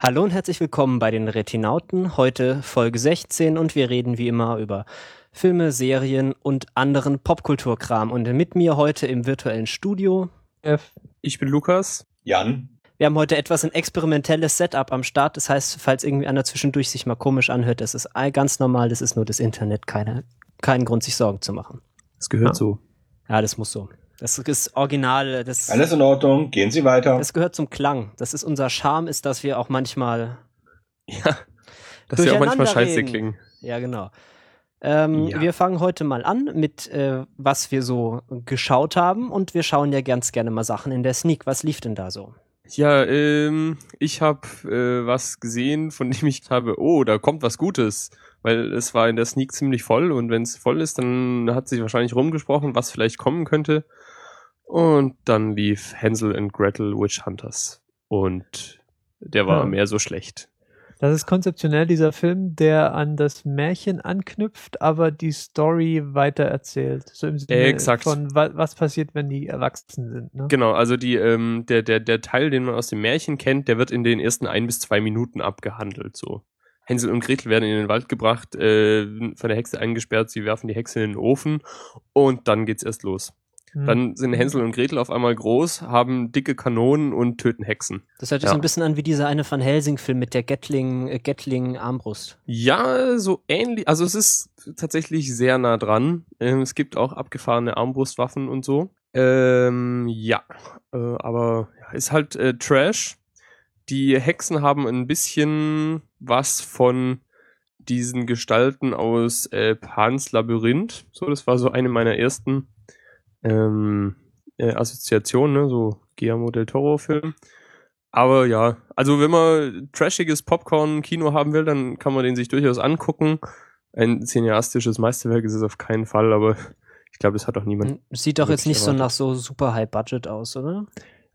Hallo und herzlich willkommen bei den Retinauten, heute Folge 16 und wir reden wie immer über Filme, Serien und anderen Popkulturkram. Und mit mir heute im virtuellen Studio... Ich bin Lukas. Jan. Wir haben heute etwas ein experimentelles Setup am Start, das heißt, falls irgendwie einer zwischendurch sich mal komisch anhört, das ist ganz normal, das ist nur das Internet, kein Grund, sich Sorgen zu machen. Das gehört so. Ja, das muss so. Das ist original. Das alles in Ordnung, gehen Sie weiter. Das gehört zum Klang. Das ist unser Charme, ist, dass wir auch manchmal dass wir auch manchmal scheiße klingen. Ja, genau. Wir fangen heute mal an mit, was wir so geschaut haben, und wir schauen ja ganz gerne mal Sachen in der Sneak. Was lief denn da so? Ja, ich habe was gesehen, von dem ich habe, da kommt was Gutes, weil es war in der Sneak ziemlich voll, und wenn es voll ist, dann hat sich wahrscheinlich rumgesprochen, was vielleicht kommen könnte. Und dann lief Hänsel und Gretel Witch Hunters. Und der war mehr so schlecht. Das ist konzeptionell dieser Film, der an das Märchen anknüpft, aber die Story weitererzählt. So im Sinne von, was passiert, wenn die erwachsen sind. Ne? Genau, also der Teil, den man aus dem Märchen kennt, der wird in den ersten 1 bis 2 Minuten abgehandelt. So. Hänsel und Gretel werden in den Wald gebracht, von der Hexe eingesperrt, sie werfen die Hexe in den Ofen und dann geht's erst los. Dann sind Hänsel und Gretel auf einmal groß, haben dicke Kanonen und töten Hexen. Das hört sich so ein bisschen an wie dieser eine Van Helsing-Film mit der Gatling-Armbrust. Ja, so ähnlich. Also es ist tatsächlich sehr nah dran. Es gibt auch abgefahrene Armbrustwaffen und so. Aber ist halt Trash. Die Hexen haben ein bisschen was von diesen Gestalten aus Pans Labyrinth. So, das war so eine meiner ersten Assoziation, ne, so Guillermo del Toro Film. Aber ja, also wenn man trashiges Popcorn-Kino haben will, dann kann man den sich durchaus angucken. Ein cineastisches Meisterwerk ist es auf keinen Fall, aber ich glaube, das hat auch niemand. Sieht doch jetzt nicht erwartet. So nach so super High Budget aus, oder?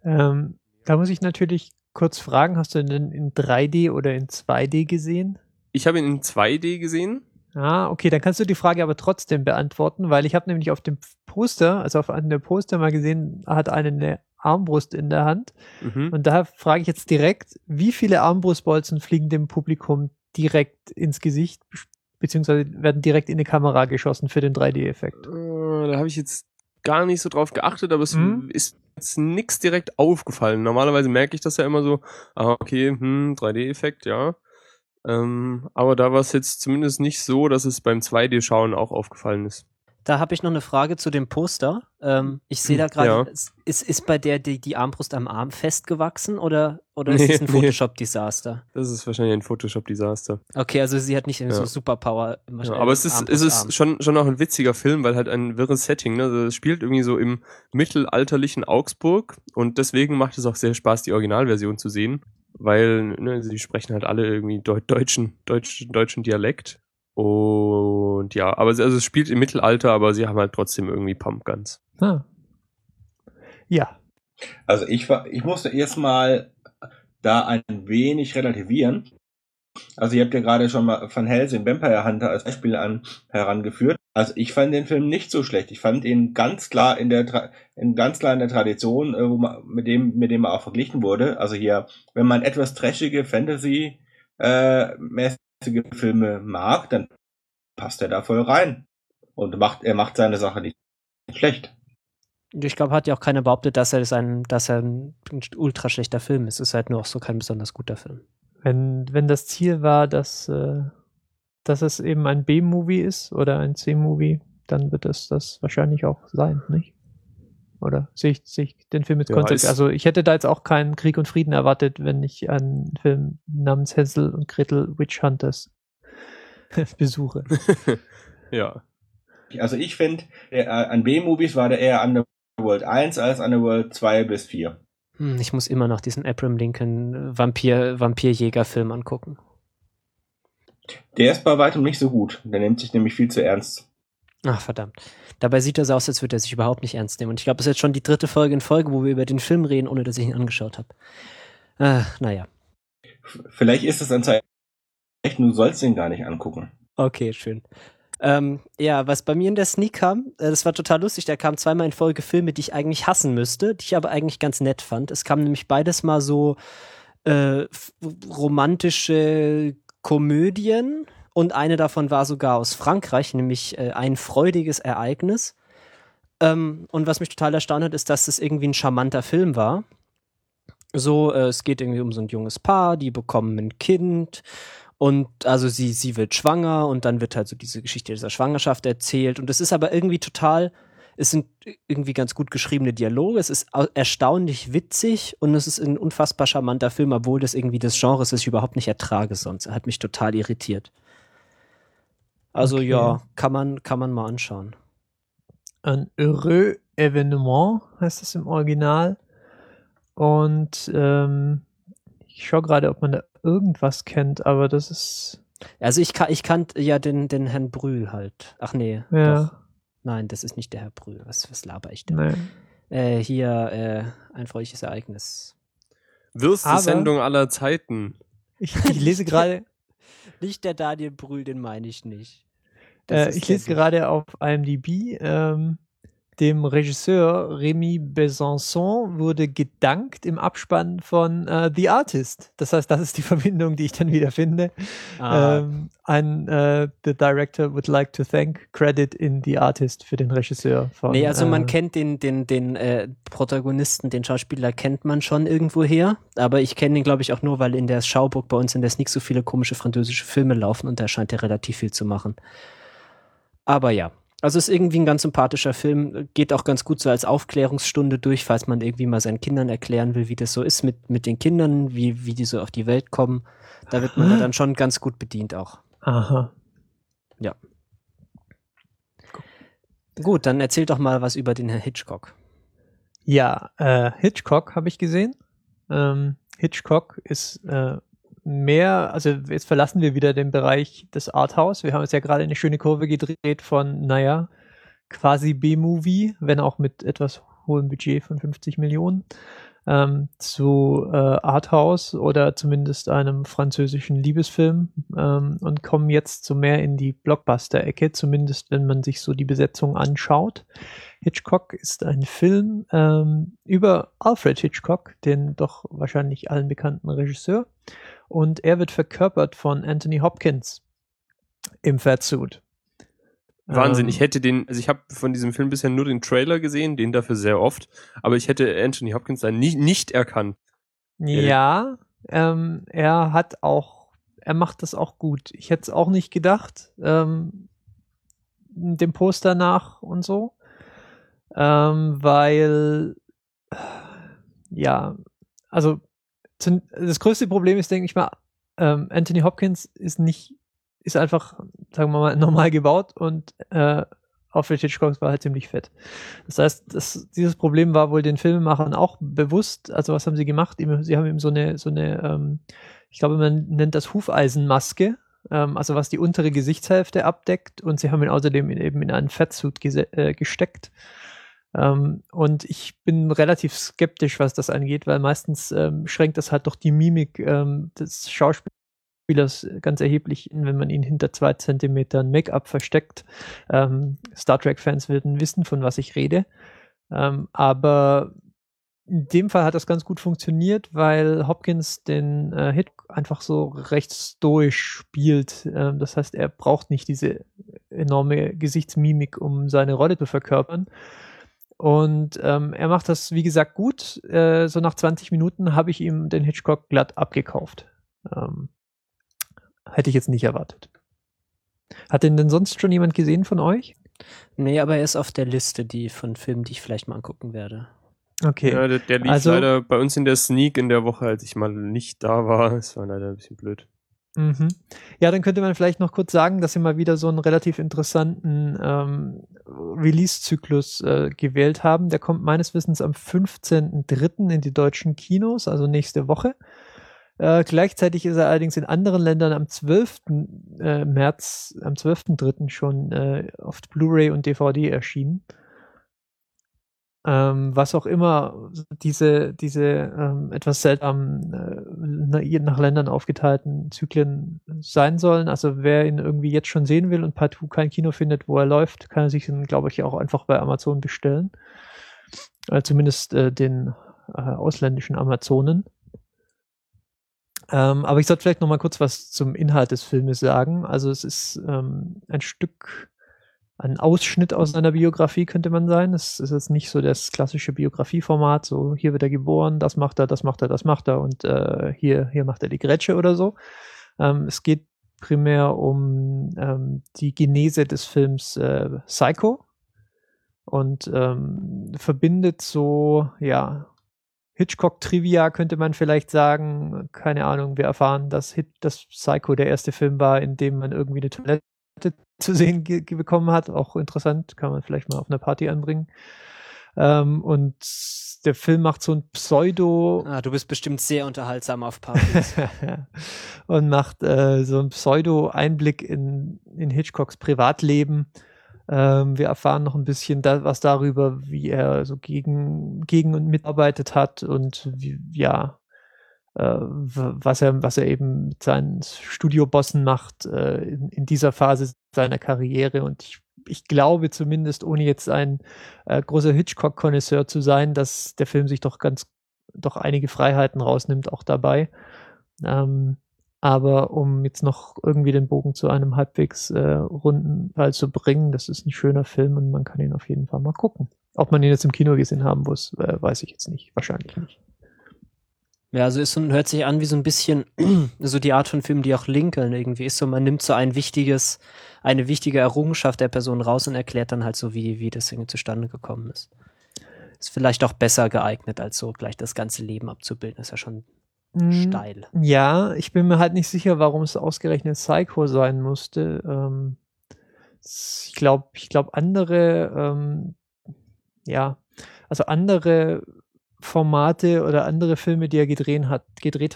Da muss ich natürlich kurz fragen, hast du den in 3D oder in 2D gesehen? Ich habe ihn in 2D gesehen. Ah, okay, dann kannst du die Frage aber trotzdem beantworten, weil ich habe nämlich auf dem Poster, also auf einem der Poster mal gesehen, hat eine Armbrust in der Hand. Und daher frage ich jetzt direkt, wie viele Armbrustbolzen fliegen dem Publikum direkt ins Gesicht, beziehungsweise werden direkt in die Kamera geschossen für den 3D-Effekt? Da habe ich jetzt gar nicht so drauf geachtet, aber es ist jetzt nichts direkt aufgefallen. Normalerweise merke ich das ja immer so, 3D-Effekt, ja. Aber da war es jetzt zumindest nicht so, dass es beim 2D-Schauen auch aufgefallen ist. Da habe ich noch eine Frage zu dem Poster. Ich sehe da gerade, ist bei der die Armbrust am Arm festgewachsen oder ist es ein Photoshop-Desaster? Das ist wahrscheinlich ein Photoshop-Desaster. Okay, also sie hat nicht so Superpower. Ja, aber es ist schon auch ein witziger Film, weil halt ein wirres Setting, ne? Also es spielt irgendwie so im mittelalterlichen Augsburg und deswegen macht es auch sehr Spaß, die Originalversion zu sehen. Weil, ne, sie sprechen halt alle irgendwie deutschen Dialekt. Und ja, aber also es spielt im Mittelalter, aber sie haben halt trotzdem irgendwie Pumpguns. Ja. Also ich musste erstmal da ein wenig relativieren. Also ihr habt ja gerade schon mal Van Helsing Vampire Hunter als Beispiel herangeführt. Also ich fand den Film nicht so schlecht. Ich fand ihn ganz klar in der Tradition, wo man, mit dem er auch verglichen wurde. Also hier, wenn man etwas trashige Fantasy-mäßige Filme mag, dann passt er da voll rein. Und er macht seine Sache nicht schlecht. Ich glaube, hat ja auch keiner behauptet, dass er ein ultra schlechter Film ist. Es ist halt nur auch so kein besonders guter Film. Wenn das Ziel war, dass es eben ein B-Movie ist oder ein C-Movie, dann wird es das wahrscheinlich auch sein, nicht? Oder sehe ich den Film mit Konzept? Also ich hätte da jetzt auch keinen Krieg und Frieden erwartet, wenn ich einen Film namens Hänsel und Gretel Witch Hunters besuche. Ja. Also ich finde, an B-Movies war der eher Underworld 1 als Underworld 2 bis 4. Ich muss immer noch diesen Abraham Lincoln Vampirjäger-Film angucken. Der ist bei weitem nicht so gut. Der nimmt sich nämlich viel zu ernst. Ach, verdammt. Dabei sieht er so aus, als würde er sich überhaupt nicht ernst nehmen. Und ich glaube, es ist jetzt schon die 3. Folge in Folge, wo wir über den Film reden, ohne dass ich ihn angeschaut habe. Naja. Vielleicht ist es ein Zeichen, du sollst ihn gar nicht angucken. Okay, schön. Was bei mir in der Sneak kam, das war total lustig, da kamen zweimal in Folge Filme, die ich eigentlich hassen müsste, die ich aber eigentlich ganz nett fand. Es kam nämlich beides mal so romantische Komödien und eine davon war sogar aus Frankreich, nämlich Ein freudiges Ereignis. Und was mich total erstaunt hat, ist, dass das irgendwie ein charmanter Film war. So, es geht irgendwie um so ein junges Paar, die bekommen ein Kind und also sie wird schwanger und dann wird halt so diese Geschichte dieser Schwangerschaft erzählt und es ist aber irgendwie total, es sind irgendwie ganz gut geschriebene Dialoge, es ist erstaunlich witzig und es ist ein unfassbar charmanter Film, obwohl das irgendwie des Genres ist, ich überhaupt nicht ertrage sonst, hat mich total irritiert. Also okay. Ja, kann man mal anschauen. Un heureux Événement heißt das im Original. Und ich schaue gerade, ob man da irgendwas kennt, aber das ist... Also ich kannte ja den Herrn Brühl halt. Ach nee, ja. Doch. Nein, das ist nicht der Herr Brühl. Was laber ich denn? Nee. Ein freudiges Ereignis. Würste Sendung aller Zeiten. Ich lese gerade... Nicht der Daniel Brühl, den meine ich nicht. Ich lese gerade auf IMDb, dem Regisseur Rémi Besançon wurde gedankt im Abspann von The Artist. Das heißt, das ist die Verbindung, die ich dann wieder finde. The director would like to thank credit in The Artist für den Regisseur. Man kennt den Protagonisten, den Schauspieler kennt man schon irgendwo her, aber ich kenne ihn, glaube ich, auch nur, weil in der Schauburg bei uns in der Sneak so viele komische französische Filme laufen und da scheint er relativ viel zu machen. Aber ja. Also ist irgendwie ein ganz sympathischer Film, geht auch ganz gut so als Aufklärungsstunde durch, falls man irgendwie mal seinen Kindern erklären will, wie das so ist mit den Kindern, wie die so auf die Welt kommen. Da wird man ja dann schon ganz gut bedient auch. Aha. Ja. Gut, dann erzähl doch mal was über den Herrn Hitchcock. Ja, Hitchcock habe ich gesehen. Hitchcock ist... mehr, also jetzt verlassen wir wieder den Bereich des Arthouse. Wir haben jetzt ja gerade eine schöne Kurve gedreht von, quasi B-Movie, wenn auch mit etwas hohem Budget von 50 Millionen, zu Arthouse oder zumindest einem französischen Liebesfilm und kommen jetzt so mehr in die Blockbuster-Ecke, zumindest wenn man sich so die Besetzung anschaut. Hitchcock ist ein Film über Alfred Hitchcock, den doch wahrscheinlich allen bekannten Regisseur. Und er wird verkörpert von Anthony Hopkins im Fatsuit. Wahnsinn, ich habe von diesem Film bisher nur den Trailer gesehen, den dafür sehr oft, aber ich hätte Anthony Hopkins dann nicht erkannt. Ja, er macht das auch gut. Ich hätte es auch nicht gedacht, dem Poster nach und so, weil, ja, also das größte Problem ist, denke ich mal, Anthony Hopkins ist einfach, sagen wir mal, normal gebaut und Alfred Hitchcock war halt ziemlich fett. Das heißt, dieses Problem war wohl den Filmemachern auch bewusst. Also was haben sie gemacht? Sie haben ihm so eine ich glaube, man nennt das Hufeisenmaske, also was die untere Gesichtshälfte abdeckt, und sie haben ihn außerdem eben in einen Fatsuit gesteckt. Und ich bin relativ skeptisch, was das angeht, weil meistens schränkt das halt doch die Mimik des Schauspielers ganz erheblich in, wenn man ihn hinter 2 Zentimetern Make-up versteckt. Star Trek-Fans werden wissen, von was ich rede. Aber in dem Fall hat das ganz gut funktioniert, weil Hopkins den Hit einfach so recht stoisch spielt. Das heißt, er braucht nicht diese enorme Gesichtsmimik, um seine Rolle zu verkörpern. Und er macht das, wie gesagt, gut. So nach 20 Minuten habe ich ihm den Hitchcock glatt abgekauft. Hätte ich jetzt nicht erwartet. Hat den denn sonst schon jemand gesehen von euch? Nee, aber er ist auf der Liste von Filmen, die ich vielleicht mal angucken werde. Okay. Ja, der lief leider bei uns in der Sneak in der Woche, als ich mal nicht da war. Das war leider ein bisschen blöd. Mhm. Ja, dann könnte man vielleicht noch kurz sagen, dass sie mal wieder so einen relativ interessanten Release-Zyklus gewählt haben. Der kommt meines Wissens am 15.03. in die deutschen Kinos, also nächste Woche. Gleichzeitig ist er allerdings in anderen Ländern am 12.03. schon auf Blu-ray und DVD erschienen. Was auch immer diese etwas seltsamen, nach Ländern aufgeteilten Zyklen sein sollen. Also wer ihn irgendwie jetzt schon sehen will und partout kein Kino findet, wo er läuft, kann er sich ihn, glaube ich, auch einfach bei Amazon bestellen. Zumindest den ausländischen Amazonen. Aber ich sollte vielleicht noch mal kurz was zum Inhalt des Filmes sagen. Also es ist ein Ausschnitt aus einer Biografie, könnte man sagen. Es ist jetzt nicht so das klassische Biografieformat, so hier wird er geboren, das macht er, das macht er, das macht er und hier macht er die Grätsche oder so. Es geht primär um die Genese des Films Psycho und verbindet so, ja, Hitchcock-Trivia könnte man vielleicht sagen, keine Ahnung, wir erfahren, dass Psycho der erste Film war, in dem man irgendwie eine Toilette zu sehen bekommen hat, auch interessant, kann man vielleicht mal auf einer Party anbringen. Und der Film macht so ein Pseudo... Ah, du bist bestimmt sehr unterhaltsam auf Partys. Und macht so einen Pseudo-Einblick in Hitchcocks Privatleben. Wir erfahren noch ein bisschen was darüber, wie er so gegen und mitarbeitet hat und wie, ja, was er eben mit seinen Studiobossen macht in dieser Phase seiner Karriere. Und ich glaube zumindest, ohne jetzt ein großer Hitchcock-Konnoisseur zu sein, dass der Film sich doch einige Freiheiten rausnimmt, auch dabei. Aber um jetzt noch irgendwie den Bogen zu einem halbwegs runden Teil zu bringen, das ist ein schöner Film und man kann ihn auf jeden Fall mal gucken. Ob man ihn jetzt im Kino gesehen haben muss, weiß ich jetzt nicht. Wahrscheinlich nicht. Ja, also hört sich an wie so ein bisschen so die Art von Film, die auch Lincoln irgendwie ist. So, man nimmt so eine wichtige Errungenschaft der Person raus und erklärt dann halt so, wie das irgendwie zustande gekommen ist. Ist vielleicht auch besser geeignet, als so gleich das ganze Leben abzubilden. Ist ja schon steil. Ja, ich bin mir halt nicht sicher, warum es ausgerechnet Psycho sein musste. Ich glaube andere, also andere Formate oder andere Filme, die er gedreht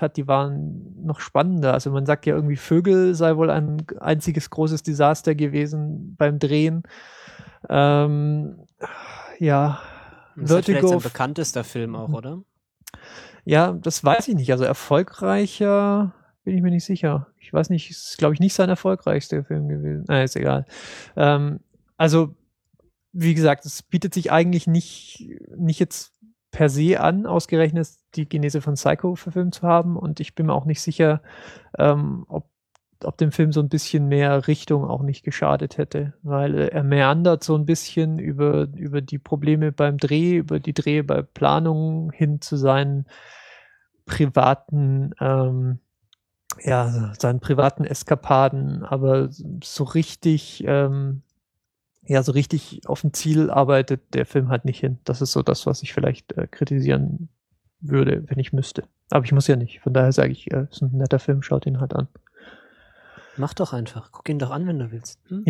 hat, die waren noch spannender. Also man sagt ja irgendwie, Vögel sei wohl ein einziges großes Desaster gewesen beim Drehen. Das ist vielleicht sein bekanntester Film auch, oder? Ja, das weiß ich nicht. Also erfolgreicher bin ich mir nicht sicher. Ich weiß nicht, ist glaube ich nicht sein erfolgreichster Film gewesen. Nein, ist egal. Also wie gesagt, es bietet sich eigentlich nicht jetzt per se an, ausgerechnet die Genese von Psycho verfilmt zu haben, und ich bin mir auch nicht sicher, ob dem Film so ein bisschen mehr Richtung auch nicht geschadet hätte, weil er meandert so ein bisschen über die Probleme beim Dreh, über die Dreh bei Planungen hin zu seinen privaten Eskapaden, aber so richtig auf dem Ziel arbeitet der Film halt nicht hin. Das ist so das, was ich vielleicht kritisieren würde, wenn ich müsste. Aber ich muss ja nicht. Von daher sage ich, ist ein netter Film, schaut ihn halt an. Mach doch einfach. Guck ihn doch an, wenn du willst. Hm?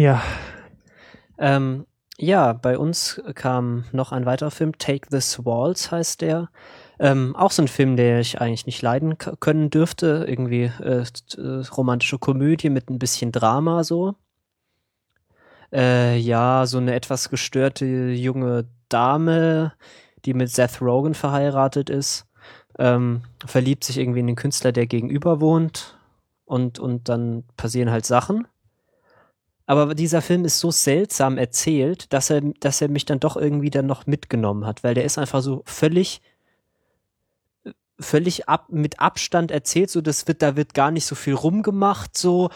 Ja. Bei uns kam noch ein weiterer Film, Take This Waltz heißt der. Auch so ein Film, der ich eigentlich nicht leiden können dürfte. Irgendwie romantische Komödie mit ein bisschen Drama so. So eine etwas gestörte junge Dame, die mit Seth Rogen verheiratet ist, verliebt sich irgendwie in den Künstler, der gegenüber wohnt, und dann passieren halt Sachen. Aber dieser Film ist so seltsam erzählt, dass er mich dann doch irgendwie dann noch mitgenommen hat, weil der ist einfach so völlig mit Abstand erzählt, so da wird gar nicht so viel rumgemacht, so,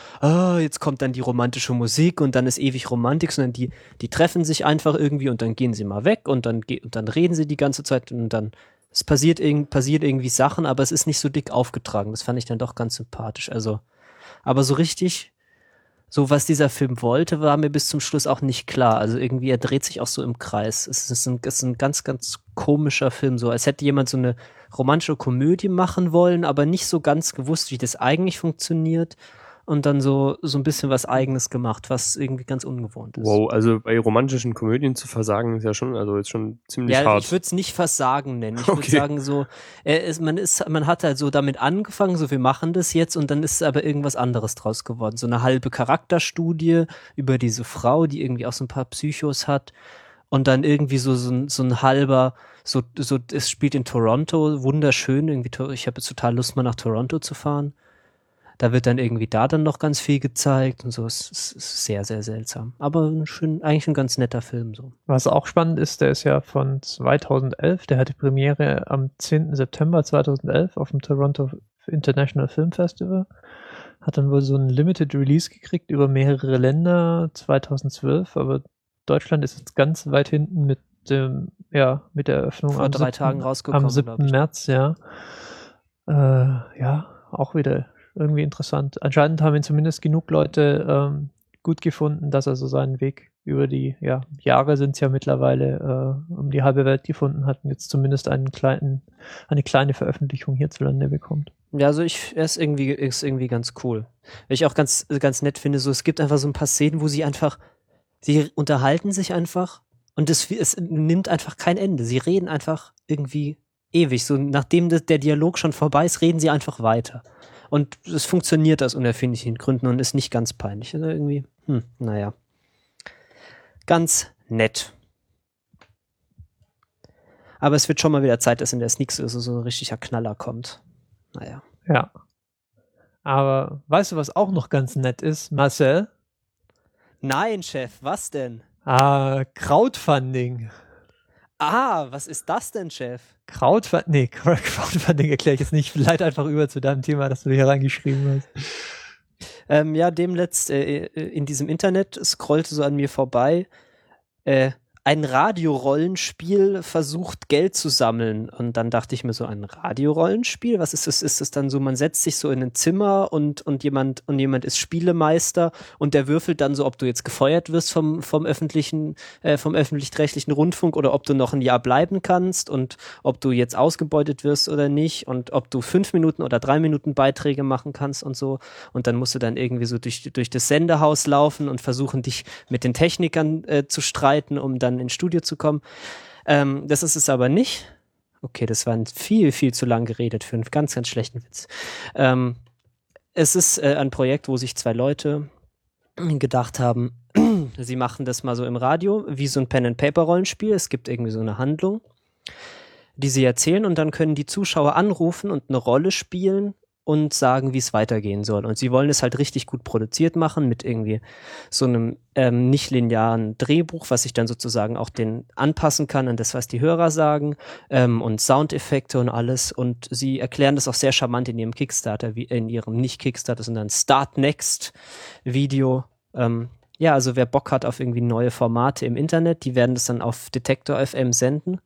jetzt kommt dann die romantische Musik und dann ist ewig Romantik, sondern die treffen sich einfach irgendwie und dann gehen sie mal weg und dann reden sie die ganze Zeit und dann es passiert irgendwie Sachen, aber es ist nicht so dick aufgetragen. Das fand ich dann doch ganz sympathisch. Also, aber so richtig, so was dieser Film wollte, war mir bis zum Schluss auch nicht klar. Also irgendwie, er dreht sich auch so im Kreis. Es ist ein ganz, ganz komischer Film, so als hätte jemand so eine romantische Komödie machen wollen, aber nicht so ganz gewusst, wie das eigentlich funktioniert, und dann so ein bisschen was Eigenes gemacht, was irgendwie ganz ungewohnt ist. Wow, also bei romantischen Komödien zu versagen ist ja schon, also ist schon ziemlich hart. Ich würde es nicht Versagen nennen. Ich würde sagen so, man hat halt so damit angefangen, so wir machen das jetzt, und dann ist aber irgendwas anderes draus geworden. So eine halbe Charakterstudie über diese Frau, die irgendwie auch so ein paar Psychos hat. Und dann irgendwie so ein halber, es spielt in Toronto, wunderschön, irgendwie, ich habe jetzt total Lust, mal nach Toronto zu fahren. Da wird dann irgendwie dann noch ganz viel gezeigt und so, es ist sehr, sehr seltsam. Aber eigentlich ein ganz netter Film, so. Was auch spannend ist, der ist ja von 2011, der hatte Premiere am 10. September 2011 auf dem Toronto International Film Festival. Hat dann wohl so einen Limited Release gekriegt über mehrere Länder 2012, aber Deutschland ist jetzt ganz weit hinten mit dem, ja, mit der Eröffnung vor am 3 Tagen rausgekommen, am 7. März, ja. Ja, auch wieder irgendwie interessant. Anscheinend haben ihn zumindest genug Leute gut gefunden, dass er so seinen Weg über die Jahre sind es ja mittlerweile um die halbe Welt gefunden hat und jetzt zumindest eine kleine Veröffentlichung hierzulande bekommt. Ja, also er ist irgendwie ganz cool. Was ich auch ganz nett finde, so es gibt einfach so ein paar Szenen, wo sie unterhalten sich einfach und es nimmt einfach kein Ende. Sie reden einfach irgendwie ewig. So nachdem der Dialog schon vorbei ist, reden sie einfach weiter. Und es funktioniert aus unerfindlichen Gründen und ist nicht ganz peinlich. Also irgendwie, naja. Ganz nett. Aber es wird schon mal wieder Zeit, dass in der Sneaks so ein richtiger Knaller kommt. Naja. Ja. Aber weißt du, was auch noch ganz nett ist, Marcel? Nein, Chef, was denn? Crowdfunding. Ah, was ist das denn, Chef? Crowdfunding erkläre ich jetzt nicht. Leit einfach über zu deinem Thema, das du hier reingeschrieben hast. Ja, in diesem Internet scrollte so an mir vorbei, ein Radiorollenspiel versucht Geld zu sammeln. Und dann dachte ich mir so, ein Radiorollenspiel? Was ist das? Ist das dann so, man setzt sich so in ein Zimmer und jemand ist Spielemeister und der würfelt dann so, ob du jetzt gefeuert wirst vom öffentlich-rechtlichen Rundfunk oder ob du noch ein Jahr bleiben kannst und ob du jetzt ausgebeutet wirst oder nicht und ob du 5 Minuten oder 3 Minuten Beiträge machen kannst und so. Und dann musst du dann irgendwie so durch das Sendehaus laufen und versuchen, dich mit den Technikern zu streiten, um dann ins Studio zu kommen. Das ist es aber nicht. Okay, das war viel, viel zu lang geredet für einen ganz, ganz schlechten Witz. Es ist ein Projekt, wo sich 2 Leute gedacht haben, sie machen das mal so im Radio, wie so ein Pen-and-Paper-Rollenspiel. Es gibt irgendwie so eine Handlung, die sie erzählen und dann können die Zuschauer anrufen und eine Rolle spielen und sagen, wie es weitergehen soll. Und sie wollen es halt richtig gut produziert machen mit irgendwie so einem nicht-linearen Drehbuch, was ich dann sozusagen auch den anpassen kann an das, was die Hörer sagen und Soundeffekte und alles. Und sie erklären das auch sehr charmant in ihrem Kickstarter, in ihrem nicht-Kickstarter, sondern Start-Next-Video. Ja, also wer Bock hat auf irgendwie neue Formate im Internet, die werden das dann auf Detektor FM senden.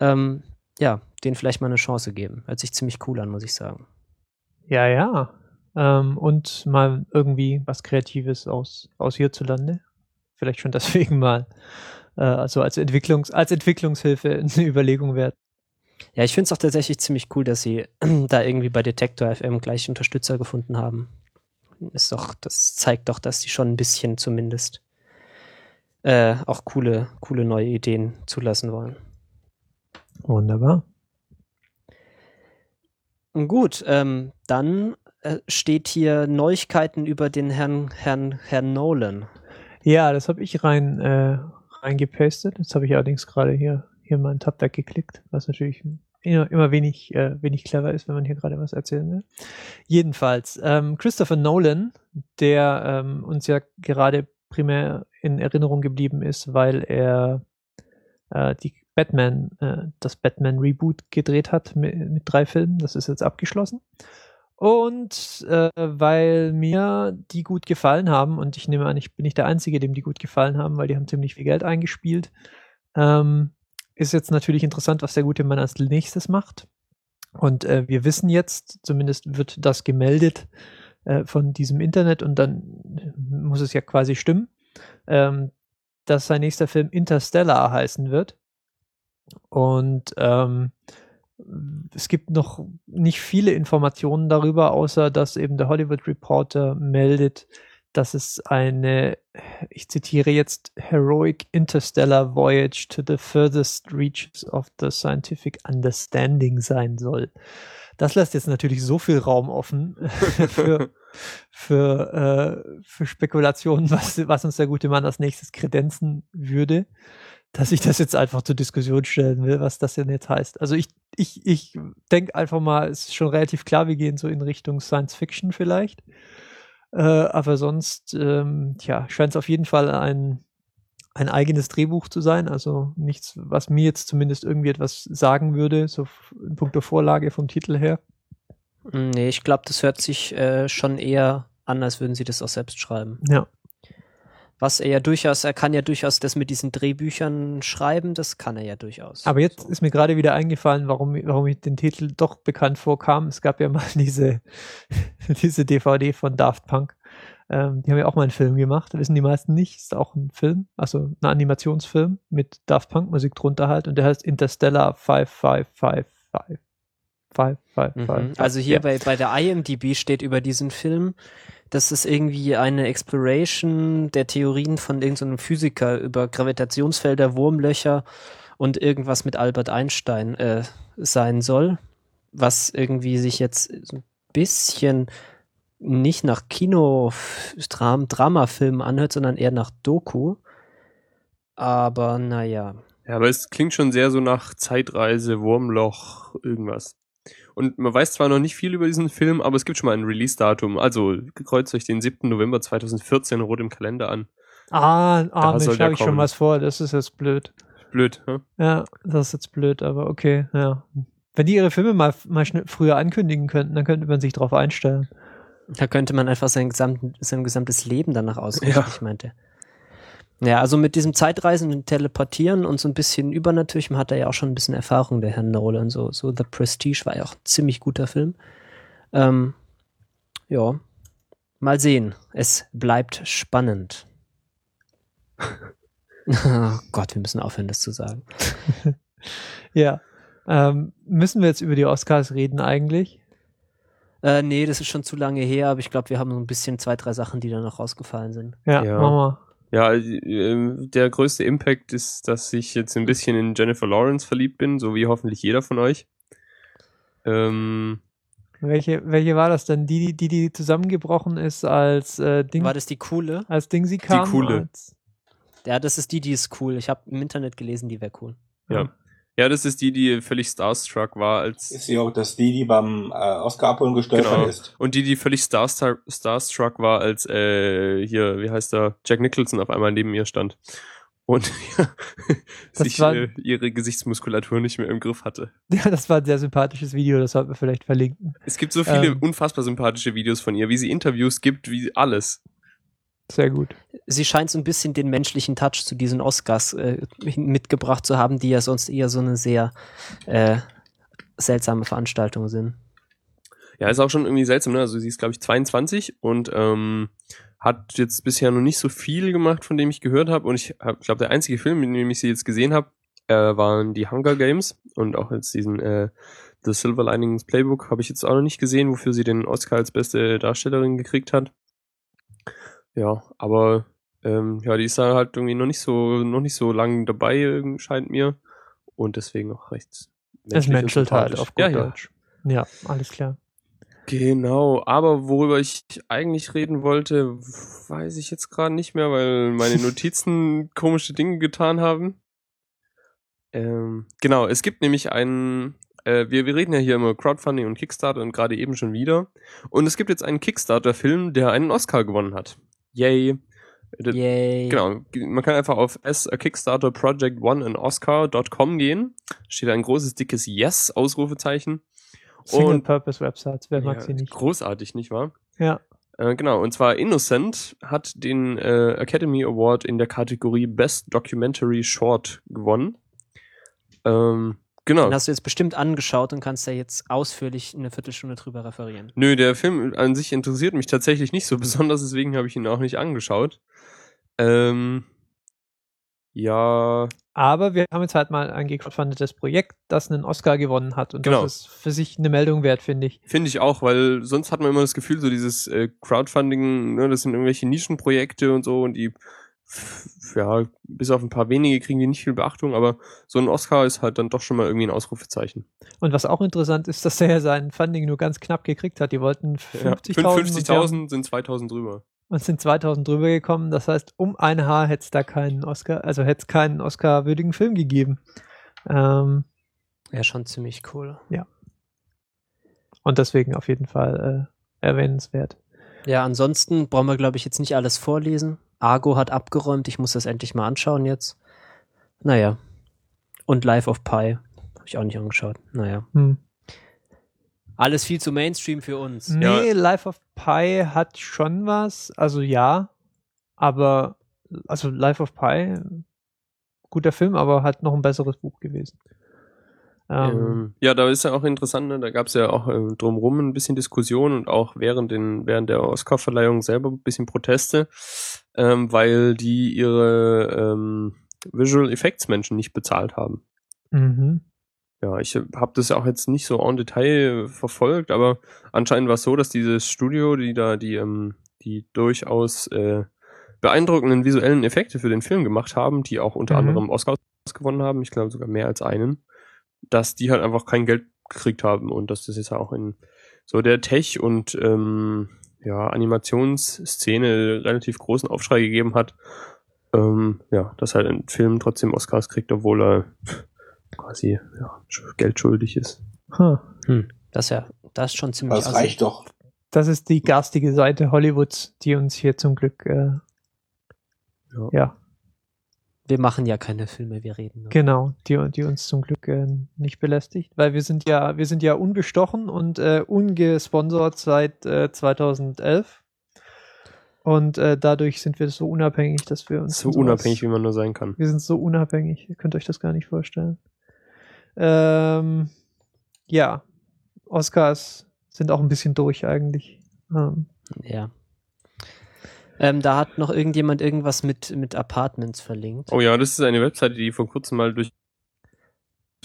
Ja, denen vielleicht mal eine Chance geben. Hört sich ziemlich cool an, muss ich sagen. Ja, ja. Und mal irgendwie was Kreatives aus hierzulande. Vielleicht schon deswegen mal also als Entwicklungshilfe eine Überlegung wert. Ja, ich finde es auch tatsächlich ziemlich cool, dass sie da irgendwie bei Detektor FM gleich Unterstützer gefunden haben. Das zeigt doch, dass sie schon ein bisschen zumindest auch coole neue Ideen zulassen wollen. Wunderbar. Gut, dann steht hier Neuigkeiten über den Herrn Nolan. Ja, das habe ich reingepastet. Jetzt habe ich allerdings gerade hier meinen Tab weggeklickt, was natürlich immer wenig clever ist, wenn man hier gerade was erzählen will. Jedenfalls, Christopher Nolan, der uns ja gerade primär in Erinnerung geblieben ist, weil er das Batman-Reboot gedreht hat mit 3 Filmen. Das ist jetzt abgeschlossen. Und weil mir die gut gefallen haben, und ich nehme an, ich bin nicht der Einzige, dem die gut gefallen haben, weil die haben ziemlich viel Geld eingespielt, ist jetzt natürlich interessant, was der gute Mann als nächstes macht. Und wir wissen jetzt, zumindest wird das gemeldet von diesem Internet, und dann muss es ja quasi stimmen, dass sein nächster Film Interstellar heißen wird. Und es gibt noch nicht viele Informationen darüber, außer dass eben der Hollywood Reporter meldet, dass es eine, ich zitiere jetzt, heroic interstellar voyage to the furthest reaches of the scientific understanding sein soll. Das lässt jetzt natürlich so viel Raum offen für Spekulationen, was uns der gute Mann als nächstes kredenzen würde, dass ich das jetzt einfach zur Diskussion stellen will, was das denn jetzt heißt. Also ich denke einfach mal, es ist schon relativ klar, wir gehen so in Richtung Science Fiction vielleicht. Aber sonst, scheint es auf jeden Fall ein eigenes Drehbuch zu sein. Also nichts, was mir jetzt zumindest irgendwie etwas sagen würde, so in puncto Vorlage vom Titel her. Nee, ich glaube, das hört sich schon eher an, als würden sie das auch selbst schreiben. Ja. Was er ja durchaus, er kann ja durchaus das mit diesen Drehbüchern schreiben, das kann er ja durchaus. Aber jetzt ist mir gerade wieder eingefallen, warum ich den Titel doch bekannt vorkam. Es gab ja mal diese DVD von Daft Punk. Die haben ja auch mal einen Film gemacht, wissen die meisten nicht. Ist auch ein Film, also ein Animationsfilm mit Daft Punk Musik drunter halt. Und der heißt Interstellar 5555. Also hier ja. bei der IMDb steht über diesen Film, dass es irgendwie eine Exploration der Theorien von irgendeinem Physiker über Gravitationsfelder, Wurmlöcher und irgendwas mit Albert Einstein sein soll, was irgendwie sich jetzt ein bisschen nicht nach Kino-Dramafilmen anhört, sondern eher nach Doku. Aber naja. Ja, aber es klingt schon sehr so nach Zeitreise, Wurmloch, irgendwas. Und man weiß zwar noch nicht viel über diesen Film, aber es gibt schon mal ein Release-Datum. Also, kreuzt euch den 7. November 2014 rot im Kalender an. Mir schlage ich schon was vor, das ist jetzt blöd. Blöd, hä? Ja, das ist jetzt blöd, aber okay, ja. Wenn die ihre Filme mal früher ankündigen könnten, dann könnte man sich drauf einstellen. Da könnte man einfach sein gesamtes Leben danach ausrichten, ich meinte. Ja, also mit diesem Zeitreisen und Teleportieren und so ein bisschen Übernatürlichem hat er ja auch schon ein bisschen Erfahrung, der Herr Nolan und so. The Prestige war ja auch ein ziemlich guter Film. Ja, mal sehen. Es bleibt spannend. Oh Gott, wir müssen aufhören, das zu sagen. Ja. Müssen wir jetzt über die Oscars reden eigentlich? Nee, das ist schon zu lange her, aber ich glaube, wir haben so ein bisschen 2, 3 Sachen, die da noch rausgefallen sind. Ja. Machen wir. Ja, der größte Impact ist, dass ich jetzt ein bisschen in Jennifer Lawrence verliebt bin, so wie hoffentlich jeder von euch. Welche war das denn? Die zusammengebrochen ist als Ding. War das die coole? Als Ding sie kam. Die coole. Ja, das ist die ist cool. Ich habe im Internet gelesen, die wäre cool. Ja. Ja, das ist die völlig starstruck war. Ist sie auch, dass die beim Oscar-Abholen gestolpert ist. Und die völlig starstruck war, als hier, wie heißt der, Jack Nicholson auf einmal neben ihr stand. Und ihre Gesichtsmuskulatur nicht mehr im Griff hatte. Ja, das war ein sehr sympathisches Video, das sollten wir vielleicht verlinken. Es gibt so viele unfassbar sympathische Videos von ihr, wie sie Interviews gibt, wie alles. Sehr gut. Sie scheint so ein bisschen den menschlichen Touch zu diesen Oscars mitgebracht zu haben, die ja sonst eher so eine sehr seltsame Veranstaltung sind. Ja, ist auch schon irgendwie seltsam, ne? Also sie ist, glaube ich, 22 und hat jetzt bisher noch nicht so viel gemacht, von dem ich gehört habe. Und ich glaube, der einzige Film, in dem ich sie jetzt gesehen habe, waren die Hunger Games und auch jetzt diesen The Silver Linings Playbook habe ich jetzt auch noch nicht gesehen, wofür sie den Oscar als beste Darstellerin gekriegt hat. Ja, aber die ist da halt irgendwie noch nicht so lang dabei, scheint mir. Und deswegen auch recht. Es menschelt halt auf gut Deutsch. Ja, alles klar. Genau, aber worüber ich eigentlich reden wollte, weiß ich jetzt gerade nicht mehr, weil meine Notizen komische Dinge getan haben. Genau, es gibt nämlich einen. Wir reden ja hier immer Crowdfunding und Kickstarter und gerade eben schon wieder. Und es gibt jetzt einen Kickstarter-Film, der einen Oscar gewonnen hat. Yay. Genau, man kann einfach auf kickstarterproject1andoscar.com gehen. Steht ein großes, dickes Yes, Ausrufezeichen. Single-Purpose-Websites, wer mag sie nicht? Großartig, nicht wahr? Ja. Genau, und zwar Innocent hat den Academy Award in der Kategorie Best Documentary Short gewonnen. Genau. Den hast du jetzt bestimmt angeschaut und kannst ja jetzt ausführlich eine Viertelstunde drüber referieren. Nö, der Film an sich interessiert mich tatsächlich nicht so besonders, deswegen habe ich ihn auch nicht angeschaut. Ja. Aber wir haben jetzt halt mal ein gecrowdfundetes Projekt, das einen Oscar gewonnen hat. Und genau. Das ist für sich eine Meldung wert, finde ich. Finde ich auch, weil sonst hat man immer das Gefühl, so dieses Crowdfunding, ne, das sind irgendwelche Nischenprojekte und so und die. Ja, bis auf ein paar wenige kriegen die nicht viel Beachtung, aber so ein Oscar ist halt dann doch schon mal irgendwie ein Ausrufezeichen. Und was auch interessant ist, dass er sein Funding nur ganz knapp gekriegt hat. Die wollten 50.000. Ja, 50.000 sind 2.000 drüber. Und sind 2.000 drüber gekommen. Das heißt, um ein Haar hätte es da keinen Oscar, also hätte es keinen Oscar-würdigen Film gegeben. Ja, schon ziemlich cool. Ja. Und deswegen auf jeden Fall erwähnenswert. Ja, ansonsten brauchen wir, glaube ich, jetzt nicht alles vorlesen. Argo hat abgeräumt, ich muss das endlich mal anschauen jetzt. Naja. Und Life of Pi habe ich auch nicht angeschaut. Naja. Alles viel zu Mainstream für uns. Nee, ja. Life of Pi hat schon was, also ja, aber, also Life of Pi, guter Film, aber hat noch ein besseres Buch gewesen. Ja, da ist ja auch interessant, ne? Da gab es ja auch drumherum ein bisschen Diskussion und auch während der Oscar-Verleihung selber ein bisschen Proteste, weil die ihre Visual Effects-Menschen nicht bezahlt haben. Mhm. Ja, ich habe das auch jetzt nicht so en Detail verfolgt, aber anscheinend war es so, dass dieses Studio, die durchaus beeindruckenden visuellen Effekte für den Film gemacht haben, die auch unter anderem Oscars gewonnen haben, ich glaube sogar mehr als einen, dass die halt einfach kein Geld gekriegt haben und dass das jetzt auch in so der Tech- und Animationsszene relativ großen Aufschrei gegeben hat, dass halt ein Film trotzdem Oscars kriegt, obwohl er quasi Geld schuldig ist. Das ist schon ziemlich. Das reicht doch. Das ist die garstige Seite Hollywoods, die uns hier zum Glück wir machen ja keine Filme, wir reden. Oder? Genau, die uns zum Glück nicht belästigt, weil wir sind ja unbestochen und ungesponsert seit 2011 und dadurch sind wir so unabhängig, dass wir uns so unabhängig, wie man nur sein kann. Wir sind so unabhängig, ihr könnt euch das gar nicht vorstellen. Oscars sind auch ein bisschen durch eigentlich. Da hat noch irgendjemand irgendwas mit Apartments verlinkt. Oh ja, das ist eine Webseite, die vor kurzem mal durch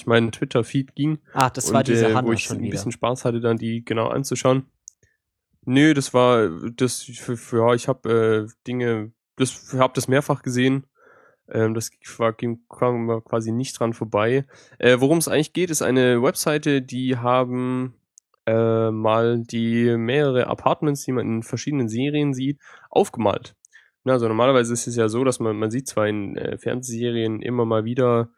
meinen Twitter-Feed ging. Ach, das war diese Hanna schon wieder. Wo ich ein bisschen Spaß hatte, dann die genau anzuschauen. Nö, das war, ich habe Dinge, habe das mehrfach gesehen. Das kam quasi nicht dran vorbei. Worum es eigentlich geht, ist eine Webseite, die haben mal die mehrere Apartments, die man in verschiedenen Serien sieht, aufgemalt. Also normalerweise ist es ja so, dass man sieht zwar in Fernsehserien immer mal wieder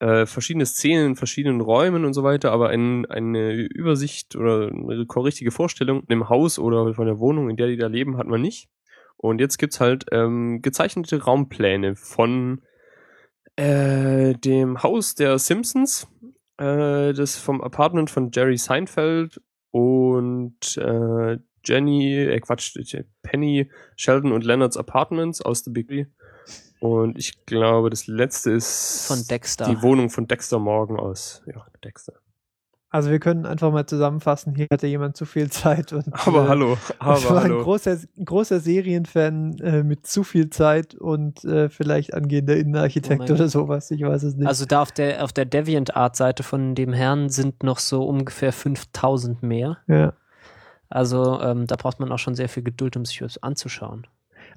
verschiedene Szenen in verschiedenen Räumen und so weiter, aber eine Übersicht oder eine richtige Vorstellung im Haus oder von der Wohnung, in der die da leben, hat man nicht. Und jetzt gibt's halt gezeichnete Raumpläne von dem Haus der Simpsons, das vom Apartment von Jerry Seinfeld und Penny Sheldon und Leonards Apartments aus The Big Tree. Und ich glaube, das letzte ist von Dexter. Die Wohnung von Dexter Morgan aus. Ja, Dexter. Also wir können einfach mal zusammenfassen, hier hatte jemand zu viel Zeit. Und, ich war ein großer Serienfan mit zu viel Zeit und vielleicht angehender Innenarchitekt oder sowas, ich weiß es nicht. Also da auf der DeviantArt-Seite von dem Herrn sind noch so ungefähr 5000 mehr. Ja. Also da braucht man auch schon sehr viel Geduld, um sich das anzuschauen.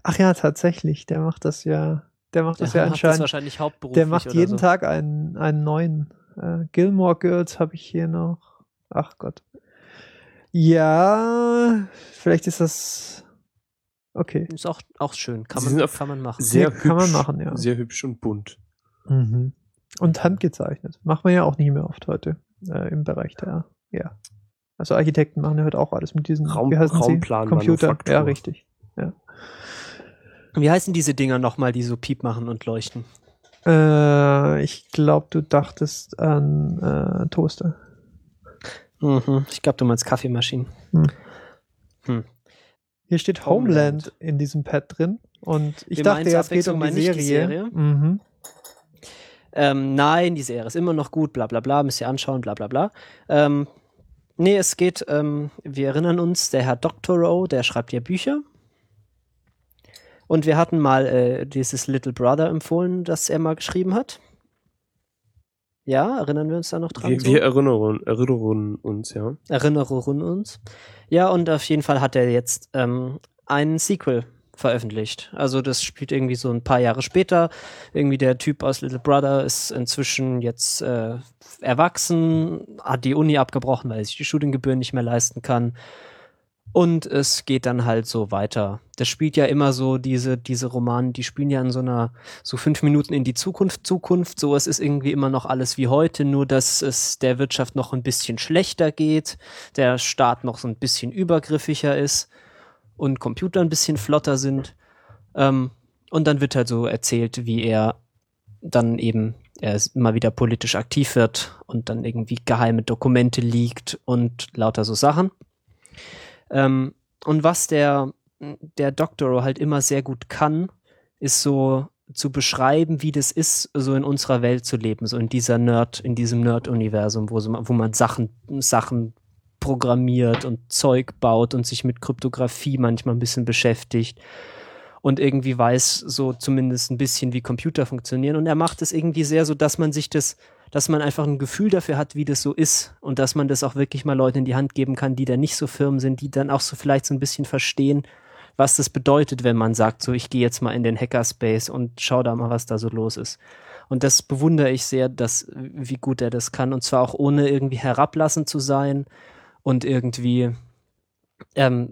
Ach ja, tatsächlich, der macht das ja, anscheinend. Das wahrscheinlich hauptberuflich. Der macht jeden Tag einen neuen. Gilmore Girls habe ich hier noch. Ach Gott. Ja, vielleicht ist das okay. Ist auch schön. Kann man machen. Sehr hübsch, kann man machen, ja. Sehr hübsch und bunt. Mhm. Und handgezeichnet. Macht man ja auch nicht mehr oft heute im Bereich der. Ja. Also Architekten machen ja heute auch alles mit diesen Raumplan, Computer. Ja, richtig. Ja. Wie heißen diese Dinger nochmal, die so Piep machen und leuchten? Ich glaube, du dachtest an Toaster. Mhm. Ich glaube, du meinst Kaffeemaschinen. Hier steht Homeland in diesem Pad drin. Und ich dachte, es geht um die Serie. Mhm. Nein, die Serie ist immer noch gut, bla bla bla, müsst ihr anschauen, bla bla bla. Nee, es geht, wir erinnern uns, der Herr Doctorow, der schreibt ja Bücher. Und wir hatten mal dieses Little Brother empfohlen, das er mal geschrieben hat. Ja, erinnern wir uns da noch dran? Wir erinnern uns, ja. Erinnern uns. Ja, und auf jeden Fall hat er jetzt einen Sequel veröffentlicht. Also das spielt irgendwie so ein paar Jahre später. Irgendwie der Typ aus Little Brother ist inzwischen jetzt erwachsen, hat die Uni abgebrochen, weil er sich die Studiengebühren nicht mehr leisten kann. Und es geht dann halt so weiter. Das spielt ja immer so, diese Romane, die spielen ja in so einer, so 5 Minuten in die Zukunft, so es ist irgendwie immer noch alles wie heute, nur dass es der Wirtschaft noch ein bisschen schlechter geht, der Staat noch so ein bisschen übergriffiger ist und Computer ein bisschen flotter sind. Und dann wird halt so erzählt, wie er dann eben er immer wieder politisch aktiv wird und dann irgendwie geheime Dokumente leakt und lauter so Sachen. Und was der Doctorow halt immer sehr gut kann, ist so zu beschreiben, wie das ist, so in unserer Welt zu leben, so in diesem Nerd-Universum, wo man Sachen programmiert und Zeug baut und sich mit Kryptographie manchmal ein bisschen beschäftigt und irgendwie weiß so zumindest ein bisschen, wie Computer funktionieren. Und er macht es irgendwie sehr so, dass man einfach ein Gefühl dafür hat, wie das so ist und dass man das auch wirklich mal Leuten in die Hand geben kann, die da nicht so firm sind, die dann auch so vielleicht so ein bisschen verstehen, was das bedeutet, wenn man sagt, so ich gehe jetzt mal in den Hackerspace und schau da mal, was da so los ist. Und das bewundere ich sehr, wie gut er das kann, und zwar auch ohne irgendwie herablassend zu sein und irgendwie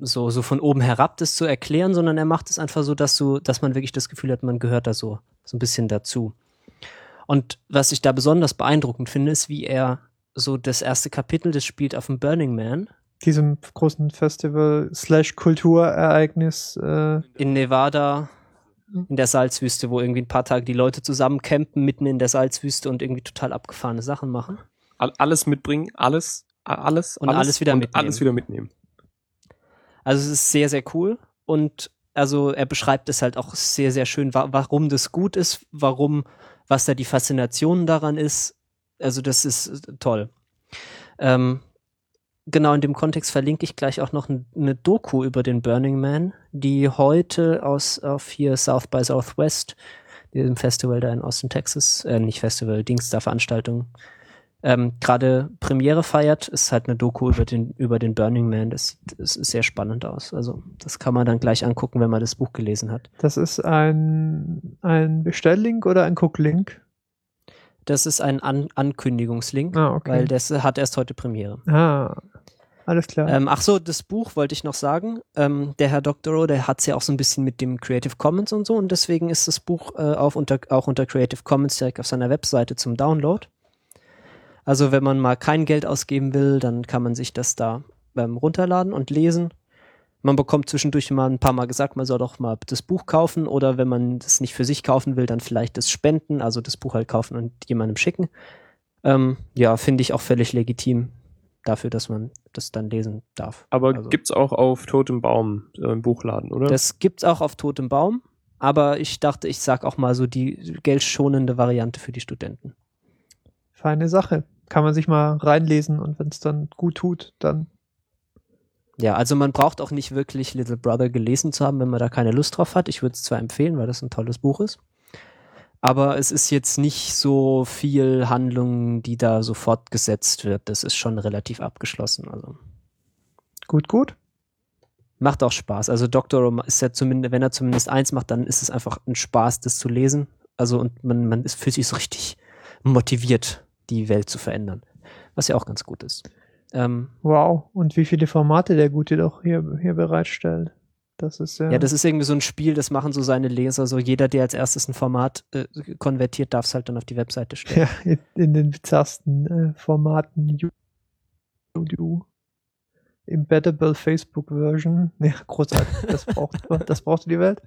so von oben herab das zu erklären, sondern er macht es einfach so, dass man wirklich das Gefühl hat, man gehört da so ein bisschen dazu. Und was ich da besonders beeindruckend finde, ist, wie er so das erste Kapitel, das spielt auf dem Burning Man, diesem großen Festival/Kulturereignis in Nevada, in der Salzwüste, wo irgendwie ein paar Tage die Leute zusammen campen, mitten in der Salzwüste, und irgendwie total abgefahrene Sachen machen. Alles mitbringen, alles. Und alles wieder mitnehmen. Also es ist sehr, sehr cool, und also er beschreibt es halt auch sehr, sehr schön, warum das gut ist, was da die Faszination daran ist. Also das ist toll. Genau, in dem Kontext verlinke ich gleich auch noch eine Doku über den Burning Man, die heute auf hier South by Southwest, diesem Festival da in Austin, Texas, nicht Festival, Dings da, Veranstaltung, gerade Premiere feiert. Ist halt eine Doku über den Burning Man. Das sieht sehr spannend aus. Also das kann man dann gleich angucken, wenn man das Buch gelesen hat. Das ist ein Bestelllink oder ein Gucklink? Das ist ein Ankündigungslink, okay. Weil das hat erst heute Premiere. Alles klar. Das Buch wollte ich noch sagen. Der Herr Doctorow, der hat es ja auch so ein bisschen mit dem Creative Commons und so, und deswegen ist das Buch auch unter Creative Commons direkt auf seiner Webseite zum Download. Also wenn man mal kein Geld ausgeben will, dann kann man sich das da runterladen und lesen. Man bekommt zwischendurch mal ein paar Mal gesagt, man soll doch mal das Buch kaufen, oder wenn man das nicht für sich kaufen will, dann vielleicht das spenden, also das Buch halt kaufen und jemandem schicken. Finde ich auch völlig legitim dafür, dass man das dann lesen darf. Aber also, gibt's auch auf Totem Baum im Buchladen, oder? Das gibt's auch auf Totem Baum, aber ich dachte, ich sag auch mal so die geldschonende Variante für die Studenten. Feine Sache. Kann man sich mal reinlesen, und wenn es dann gut tut, dann... Ja, also man braucht auch nicht wirklich Little Brother gelesen zu haben, wenn man da keine Lust drauf hat. Ich würde es zwar empfehlen, weil das ein tolles Buch ist, aber es ist jetzt nicht so viel Handlung, die da so fortgesetzt wird. Das ist schon relativ abgeschlossen. Also gut. Macht auch Spaß. Also Doctorow ist ja zumindest, wenn er zumindest eins macht, dann ist es einfach ein Spaß, das zu lesen. Also und man ist für sich so richtig motiviert, die Welt zu verändern, was ja auch ganz gut ist. Wow, und wie viele Formate der Gute doch hier bereitstellt. Das ist ja. Ja, das ist irgendwie so ein Spiel, das machen so seine Leser. So jeder, der als erstes ein Format konvertiert, darf es halt dann auf die Webseite stellen. Ja, in den bizarrsten Formaten. YouTube. Embeddable Facebook Version. Ja, großartig. Das braucht die Welt.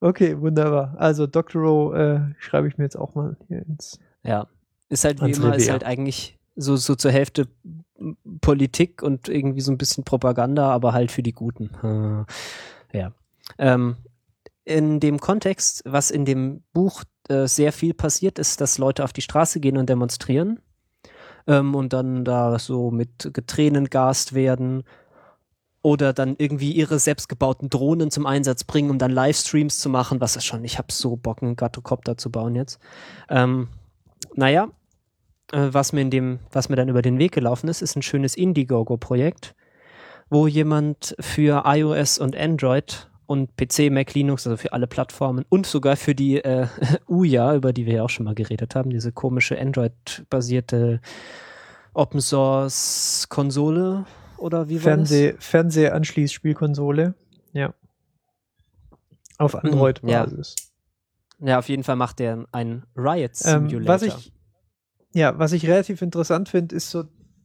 Okay, wunderbar. Also Doctorow schreibe ich mir jetzt auch mal hier ins. Ja, ist halt wie immer, ist halt eigentlich so zur Hälfte Politik und irgendwie so ein bisschen Propaganda, aber halt für die Guten. Ja. In dem Kontext, was in dem Buch sehr viel passiert, ist, dass Leute auf die Straße gehen und demonstrieren und dann da so mit Tränen gegast werden oder dann irgendwie ihre selbstgebauten Drohnen zum Einsatz bringen, um dann Livestreams zu machen, was ist schon, ich hab so Bock, einen Gattocopter zu bauen jetzt. Was mir dann über den Weg gelaufen ist, ist ein schönes Indiegogo-Projekt, wo jemand für iOS und Android und PC, Mac, Linux, also für alle Plattformen und sogar für die Ouya, über die wir ja auch schon mal geredet haben, diese komische Android-basierte Open-Source-Konsole oder wie war das? Fernsehanschließspielkonsole, ja. Auf Android-Basis. Ja, auf jeden Fall macht der einen Riot-Simulator. Was ich relativ interessant finde, ist so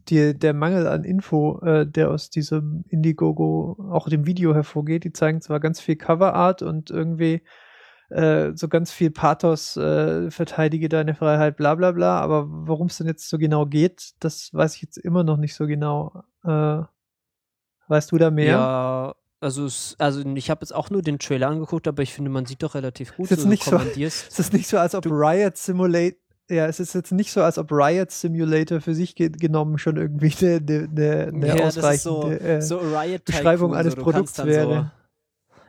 der Mangel an Info, der aus diesem Indiegogo, auch dem Video hervorgeht. Die zeigen zwar ganz viel Coverart und irgendwie so ganz viel Pathos, verteidige deine Freiheit, bla bla bla, aber worum es denn jetzt so genau geht, das weiß ich jetzt immer noch nicht so genau. Weißt du da mehr? Ja, also ich habe jetzt auch nur den Trailer angeguckt, aber ich finde, man sieht doch relativ gut, wie du kommandierst. Es ist nicht so, als ob Riot Simulator für sich genommen schon irgendwie eine ausreichende Beschreibung eines Produkts wäre.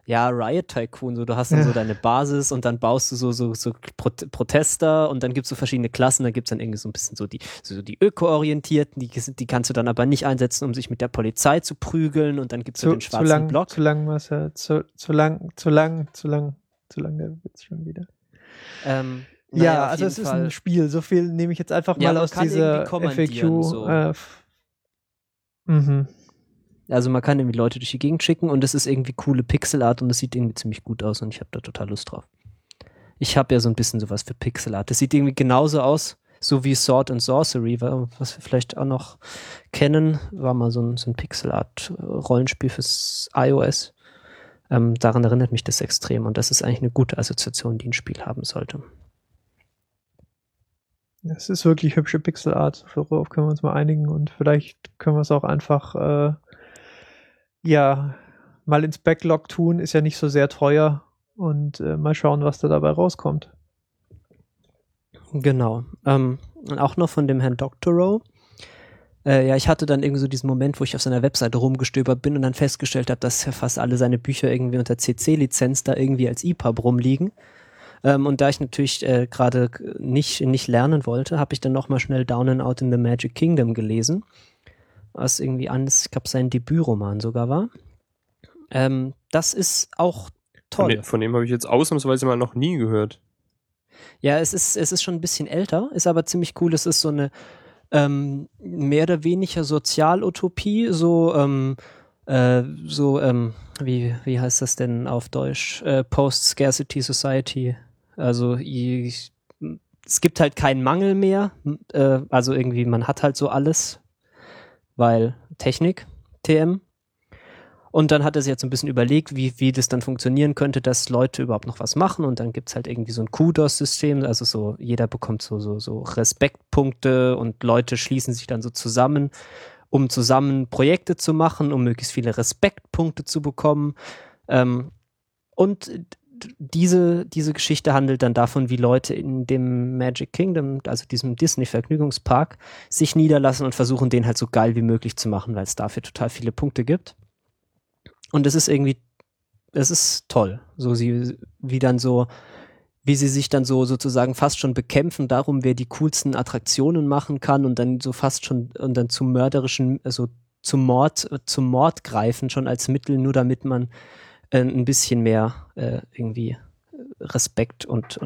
Ja, Riot Tycoon, so, du hast dann so deine Basis und dann baust du so Protester und dann gibt's so verschiedene Klassen, da gibt's dann irgendwie so ein bisschen so die öko-orientierten, die kannst du dann aber nicht einsetzen, um sich mit der Polizei zu prügeln, und dann gibt's so den schwarzen Block. Zu lang der Witz schon wieder. Ja, also es ist ein Spiel, so viel nehme ich jetzt einfach mal aus dieser FAQ. So. Also man kann irgendwie Leute durch die Gegend schicken und es ist irgendwie coole Pixelart und es sieht irgendwie ziemlich gut aus und ich habe da total Lust drauf. Ich habe ja so ein bisschen sowas für Pixelart. Das sieht irgendwie genauso aus, so wie Sword and Sorcery, was wir vielleicht auch noch kennen, war mal so ein Pixelart-Rollenspiel fürs iOS. Daran erinnert mich das extrem und das ist eigentlich eine gute Assoziation, die ein Spiel haben sollte. Es ist wirklich hübsche Pixelart, darauf können wir uns mal einigen und vielleicht können wir es auch einfach mal ins Backlog tun, ist ja nicht so sehr teuer und mal schauen, was da dabei rauskommt. Genau. Und auch noch von dem Herrn Doctorow. Ich hatte dann irgendwie so diesen Moment, wo ich auf seiner Webseite rumgestöbert bin und dann festgestellt habe, dass fast alle seine Bücher irgendwie unter CC-Lizenz da irgendwie als EPUB rumliegen. Und da ich natürlich gerade nicht lernen wollte, habe ich dann nochmal schnell Down and Out in the Magic Kingdom gelesen. Was irgendwie ich glaube, sein Debütroman sogar war. Das ist auch toll. Von dem habe ich jetzt ausnahmsweise mal noch nie gehört. Ja, es ist schon ein bisschen älter, ist aber ziemlich cool. Es ist so eine mehr oder weniger Sozialutopie, wie heißt das denn auf Deutsch? Post-Scarcity Society. Also es gibt halt keinen Mangel mehr. Also irgendwie, man hat halt so alles. Weil Technik, TM. Und dann hat er sich jetzt so ein bisschen überlegt, wie das dann funktionieren könnte, dass Leute überhaupt noch was machen. Und dann gibt es halt irgendwie so ein Kudos-System. Also so, jeder bekommt so Respektpunkte und Leute schließen sich dann so zusammen, um zusammen Projekte zu machen, um möglichst viele Respektpunkte zu bekommen. Und diese Geschichte handelt dann davon, wie Leute in dem Magic Kingdom, also diesem Disney-Vergnügungspark, sich niederlassen und versuchen, den halt so geil wie möglich zu machen, weil es dafür total viele Punkte gibt. Und es ist toll, wie sie sich dann so sozusagen fast schon bekämpfen, darum, wer die coolsten Attraktionen machen kann und dann so fast schon und dann zum mörderischen, also zum Mord greifen, schon als Mittel, nur damit man ein bisschen mehr irgendwie Respekt und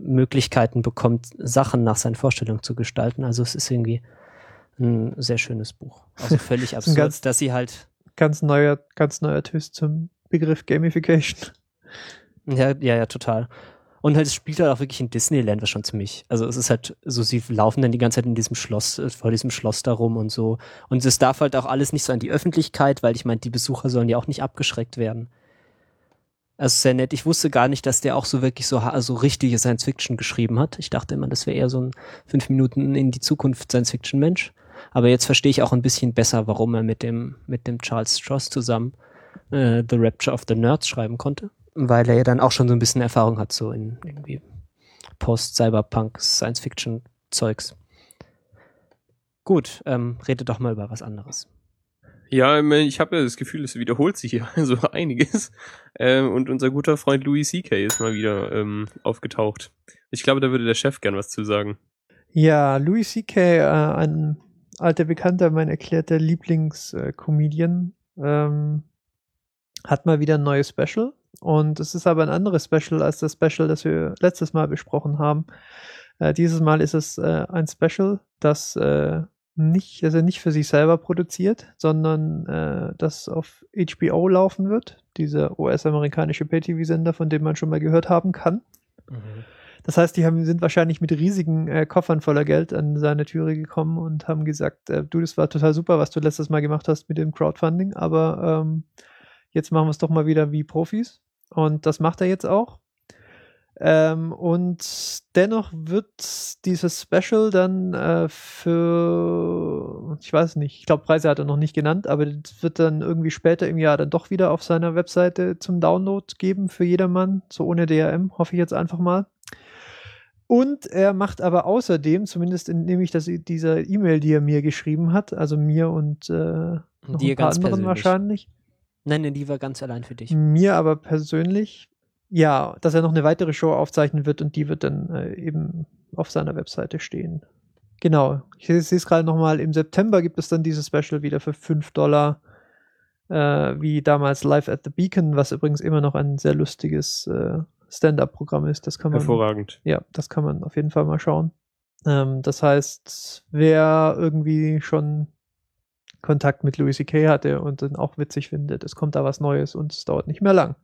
Möglichkeiten bekommt, Sachen nach seinen Vorstellungen zu gestalten. Also es ist irgendwie ein sehr schönes Buch. Also völlig absurd, dass sie halt... Ganz neuer Twist zum Begriff Gamification. Ja, total. Und halt, es spielt halt auch wirklich in Disneyland, was schon ziemlich... Also es ist halt so, sie laufen dann die ganze Zeit in diesem Schloss, vor diesem Schloss da rum und so. Und es darf halt auch alles nicht so an die Öffentlichkeit, weil ich meine, die Besucher sollen ja auch nicht abgeschreckt werden. Also sehr nett. Ich wusste gar nicht, dass der auch so wirklich so richtige Science-Fiction geschrieben hat. Ich dachte immer, das wäre eher so ein 5 Minuten in die Zukunft Science-Fiction-Mensch. Aber jetzt verstehe ich auch ein bisschen besser, warum er mit dem Charles Stross zusammen The Rapture of the Nerds schreiben konnte. Weil er ja dann auch schon so ein bisschen Erfahrung hat, so in irgendwie Post-Cyberpunk-Science-Fiction-Zeugs. Gut, rede doch mal über was anderes. Ja, ich habe ja das Gefühl, es wiederholt sich hier so einiges. Und unser guter Freund Louis C.K. ist mal wieder aufgetaucht. Ich glaube, da würde der Chef gern was zu sagen. Ja, Louis C.K., ein alter Bekannter, mein erklärter Lieblingscomedian, hat mal wieder ein neues Special. Und es ist aber ein anderes Special als das Special, das wir letztes Mal besprochen haben. Dieses Mal ist es ein Special, das er nicht für sich selber produziert, sondern das auf HBO laufen wird, dieser US-amerikanische Pay-TV-Sender, von dem man schon mal gehört haben kann. Mhm. Das heißt, die sind wahrscheinlich mit riesigen Koffern voller Geld an seine Türe gekommen und haben gesagt, du, das war total super, was du letztes Mal gemacht hast mit dem Crowdfunding, aber jetzt machen wir es doch mal wieder wie Profis. Und das macht er jetzt auch. Und dennoch wird dieses Special dann für, ich weiß nicht, ich glaube Preise hat er noch nicht genannt, aber das wird dann irgendwie später im Jahr dann doch wieder auf seiner Webseite zum Download geben für jedermann, so ohne DRM, hoffe ich jetzt einfach mal. Und er macht aber außerdem, zumindest entnehme ich das dieser E-Mail, die er mir geschrieben hat, also mir und noch die ein paar anderen persönlich. Wahrscheinlich. Nein, die war ganz allein für dich. Mir aber persönlich. Ja, dass er noch eine weitere Show aufzeichnen wird und die wird dann eben auf seiner Webseite stehen. Genau, ich sehe es gerade nochmal, im September gibt es dann dieses Special wieder für $5, wie damals Live at the Beacon, was übrigens immer noch ein sehr lustiges Stand-Up-Programm ist. Das kann man, hervorragend. Ja, das kann man auf jeden Fall mal schauen. Das heißt, wer irgendwie schon Kontakt mit Louis C.K. hatte und dann auch witzig findet, es kommt da was Neues und es dauert nicht mehr lang.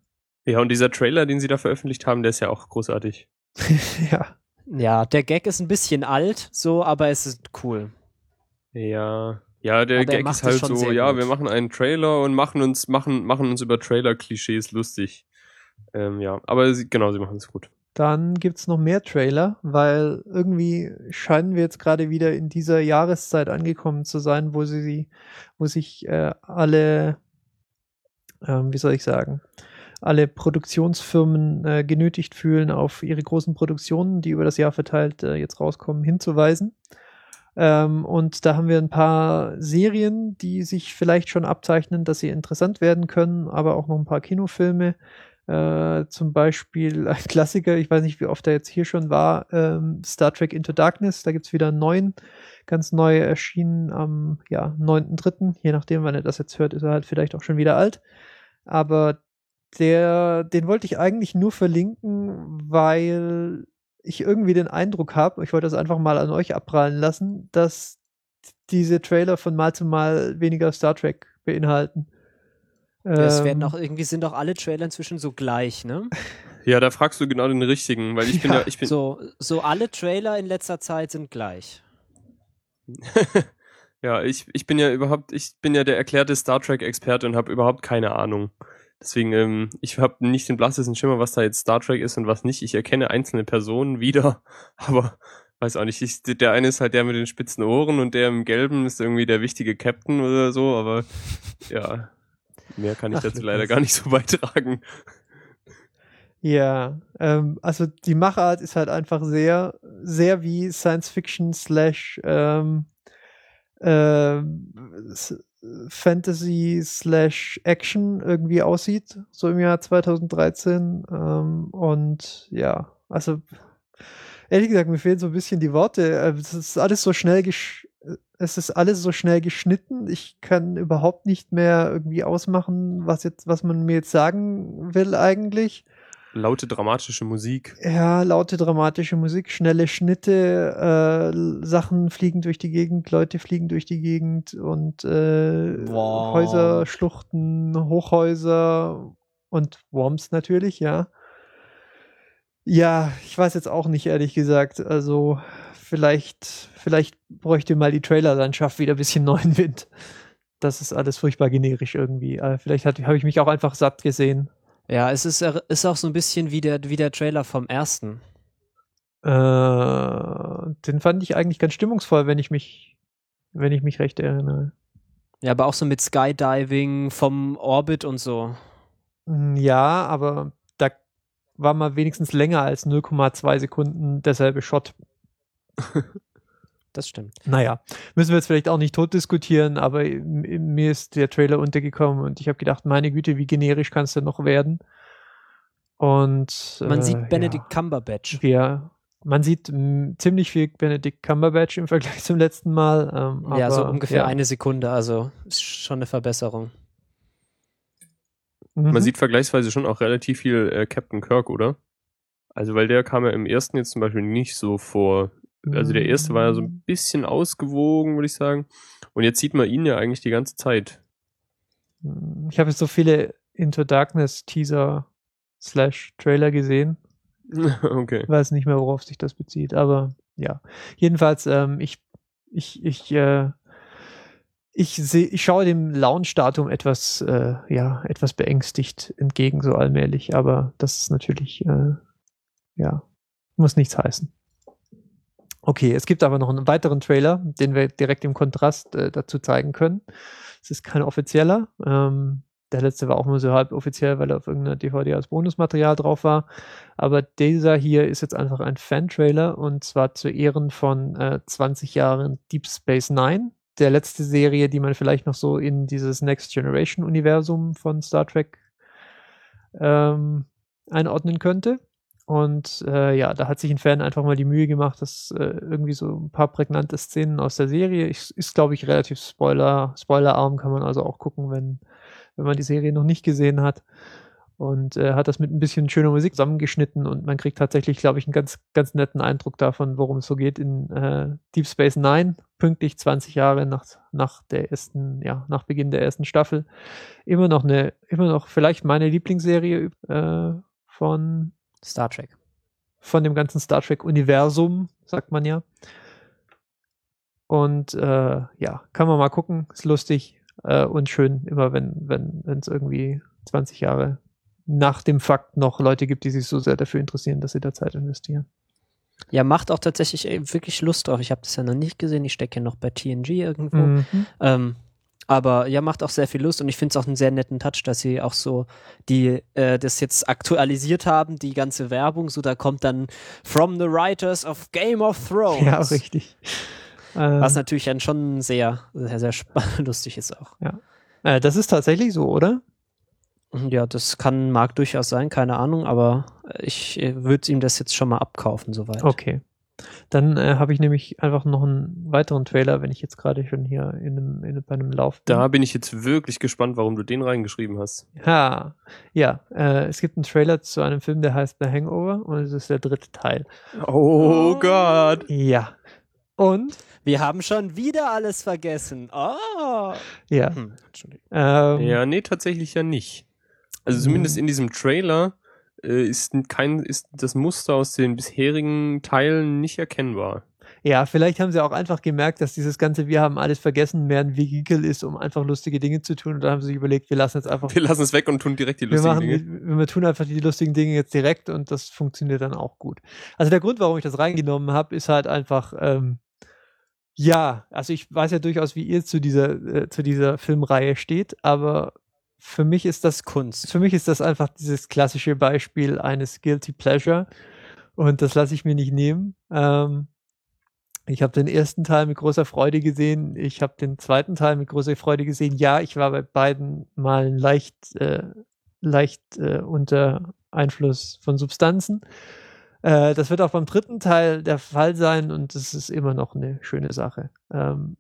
Ja, und dieser Trailer, den sie da veröffentlicht haben, der ist ja auch großartig. Ja. Ja, der Gag ist ein bisschen alt, so, aber es ist cool. Ja, der Gag ist halt so, ja, wir machen einen Trailer und machen uns über Trailer-Klischees lustig. Ja, aber sie machen es gut. Dann gibt's noch mehr Trailer, weil irgendwie scheinen wir jetzt gerade wieder in dieser Jahreszeit angekommen zu sein, wo sich alle, wie soll ich sagen, alle Produktionsfirmen genötigt fühlen, auf ihre großen Produktionen, die über das Jahr verteilt jetzt rauskommen, hinzuweisen. Und da haben wir ein paar Serien, die sich vielleicht schon abzeichnen, dass sie interessant werden können, aber auch noch ein paar Kinofilme. Zum Beispiel ein Klassiker, ich weiß nicht, wie oft er jetzt hier schon war, Star Trek Into Darkness, da gibt es wieder einen neuen, ganz neu erschienen am 9.3. Je nachdem, wann er das jetzt hört, ist er halt vielleicht auch schon wieder alt. Aber den wollte ich eigentlich nur verlinken, weil ich irgendwie den Eindruck habe, ich wollte das einfach mal an euch abprallen lassen, dass diese Trailer von Mal zu Mal weniger Star Trek beinhalten. Es werden auch irgendwie, sind auch alle Trailer inzwischen so gleich, ne? Ja, da fragst du genau den richtigen, weil ich bin so alle Trailer in letzter Zeit sind gleich. Ja, ich bin ja der erklärte Star Trek Experte und habe überhaupt keine Ahnung. Deswegen, ich habe nicht den blassesten Schimmer, was da jetzt Star Trek ist und was nicht. Ich erkenne einzelne Personen wieder, aber weiß auch nicht. Der eine ist halt der mit den spitzen Ohren und der im Gelben ist irgendwie der wichtige Captain oder so, aber ja, mehr kann ich dazu leider gar nicht so beitragen. Ja, also die Machart ist halt einfach sehr, sehr wie Science-Fiction / Fantasy / Action irgendwie aussieht, so im Jahr 2013. Und ja, also ehrlich gesagt, mir fehlen so ein bisschen die Worte. Es ist alles so schnell geschnitten. Ich kann überhaupt nicht mehr irgendwie ausmachen, was man mir jetzt sagen will eigentlich. Laute dramatische Musik. Ja, laute dramatische Musik, schnelle Schnitte, Sachen fliegen durch die Gegend, Leute fliegen durch die Gegend und Häuser, Schluchten, Hochhäuser und Worms natürlich, ja. Ja, ich weiß jetzt auch nicht, ehrlich gesagt. Also vielleicht bräuchte mal die Trailerlandschaft wieder ein bisschen neuen Wind. Das ist alles furchtbar generisch irgendwie. Vielleicht habe ich mich auch einfach satt gesehen. Ja, es ist auch so ein bisschen wie der Trailer vom ersten. Den fand ich eigentlich ganz stimmungsvoll, wenn ich mich recht erinnere. Ja, aber auch so mit Skydiving vom Orbit und so. Ja, aber da war mal wenigstens länger als 0,2 Sekunden derselbe Shot. Das stimmt. Naja, müssen wir jetzt vielleicht auch nicht tot diskutieren, aber mir ist der Trailer untergekommen und ich habe gedacht, meine Güte, wie generisch kannst du noch werden? Und man sieht Benedict Cumberbatch. Ja, man sieht ziemlich viel Benedict Cumberbatch im Vergleich zum letzten Mal. Ja, so ungefähr eine Sekunde, also ist schon eine Verbesserung. Mhm. Man sieht vergleichsweise schon auch relativ viel Captain Kirk, oder? Also, weil der kam ja im ersten jetzt zum Beispiel nicht so vor. Also der erste war ja so ein bisschen ausgewogen, würde ich sagen. Und jetzt sieht man ihn ja eigentlich die ganze Zeit. Ich habe jetzt so viele Into Darkness Teaser / Trailer gesehen. Okay. Ich weiß nicht mehr, worauf sich das bezieht, aber ja. Jedenfalls, ich schaue dem Launch-Datum etwas beängstigt entgegen, so allmählich. Aber das ist natürlich Ja, muss nichts heißen. Okay, es gibt aber noch einen weiteren Trailer, den wir direkt im Kontrast dazu zeigen können. Es ist kein offizieller. Der letzte war auch nur so halb offiziell, weil er auf irgendeiner DVD als Bonusmaterial drauf war. Aber dieser hier ist jetzt einfach ein Fan-Trailer, und zwar zu Ehren von 20 Jahren Deep Space Nine, der letzte Serie, die man vielleicht noch so in dieses Next Generation-Universum von Star Trek einordnen könnte. Und ja, da hat sich ein Fan einfach mal die Mühe gemacht, dass irgendwie so ein paar prägnante Szenen aus der Serie, ist glaube ich relativ spoilerarm, kann man also auch gucken, wenn man die Serie noch nicht gesehen hat, und hat das mit ein bisschen schöner Musik zusammengeschnitten, und man kriegt tatsächlich, glaube ich, einen ganz, ganz netten Eindruck davon, worum es so geht in Deep Space Nine, pünktlich 20 Jahre nach Beginn der ersten Staffel. Immer noch vielleicht meine Lieblingsserie von Star Trek. Von dem ganzen Star Trek-Universum, sagt man ja. Und ja, kann man mal gucken, ist lustig. Und schön, immer wenn es irgendwie 20 Jahre nach dem Fakt noch Leute gibt, die sich so sehr dafür interessieren, dass sie da Zeit investieren. Ja, macht auch tatsächlich wirklich Lust drauf. Ich habe das ja noch nicht gesehen. Ich stecke ja noch bei TNG irgendwo. Mhm. Aber ja, macht auch sehr viel Lust, und ich finde es auch einen sehr netten Touch, dass sie auch so die das jetzt aktualisiert haben, die ganze Werbung. So, da kommt dann From the Writers of Game of Thrones. Ja, richtig. Was natürlich dann schon sehr, sehr, sehr lustig ist auch. Ja. Das ist tatsächlich so, oder? Ja, das mag durchaus sein, keine Ahnung, aber ich würde ihm das jetzt schon mal abkaufen, soweit. Okay. Dann habe ich nämlich einfach noch einen weiteren Trailer, wenn ich jetzt gerade schon hier bei einem Lauf bin. Da bin ich jetzt wirklich gespannt, warum du den reingeschrieben hast. Ja, es gibt einen Trailer zu einem Film, der heißt The Hangover, und es ist der dritte Teil. Oh Gott! Ja. Und wir haben schon wieder alles vergessen. Oh. Ja. Ja, nee, tatsächlich ja nicht. Also zumindest in diesem Trailer ist das Muster aus den bisherigen Teilen nicht erkennbar. Ja, vielleicht haben sie auch einfach gemerkt, dass dieses ganze "Wir haben alles vergessen" mehr ein Vehikel ist, um einfach lustige Dinge zu tun. Und dann haben sie sich überlegt, wir lassen es weg und tun direkt die lustigen Dinge. Wir tun einfach die lustigen Dinge jetzt direkt, und das funktioniert dann auch gut. Also der Grund, warum ich das reingenommen habe, ist halt einfach... ja, also ich weiß ja durchaus, wie ihr zu dieser Filmreihe steht, aber für mich ist das Kunst. Für mich ist das einfach dieses klassische Beispiel eines Guilty Pleasure, und das lasse ich mir nicht nehmen. Ich habe den ersten Teil mit großer Freude gesehen, ich habe den zweiten Teil mit großer Freude gesehen. Ja, ich war bei beiden Malen leicht unter Einfluss von Substanzen. Das wird auch beim dritten Teil der Fall sein, und es ist immer noch eine schöne Sache.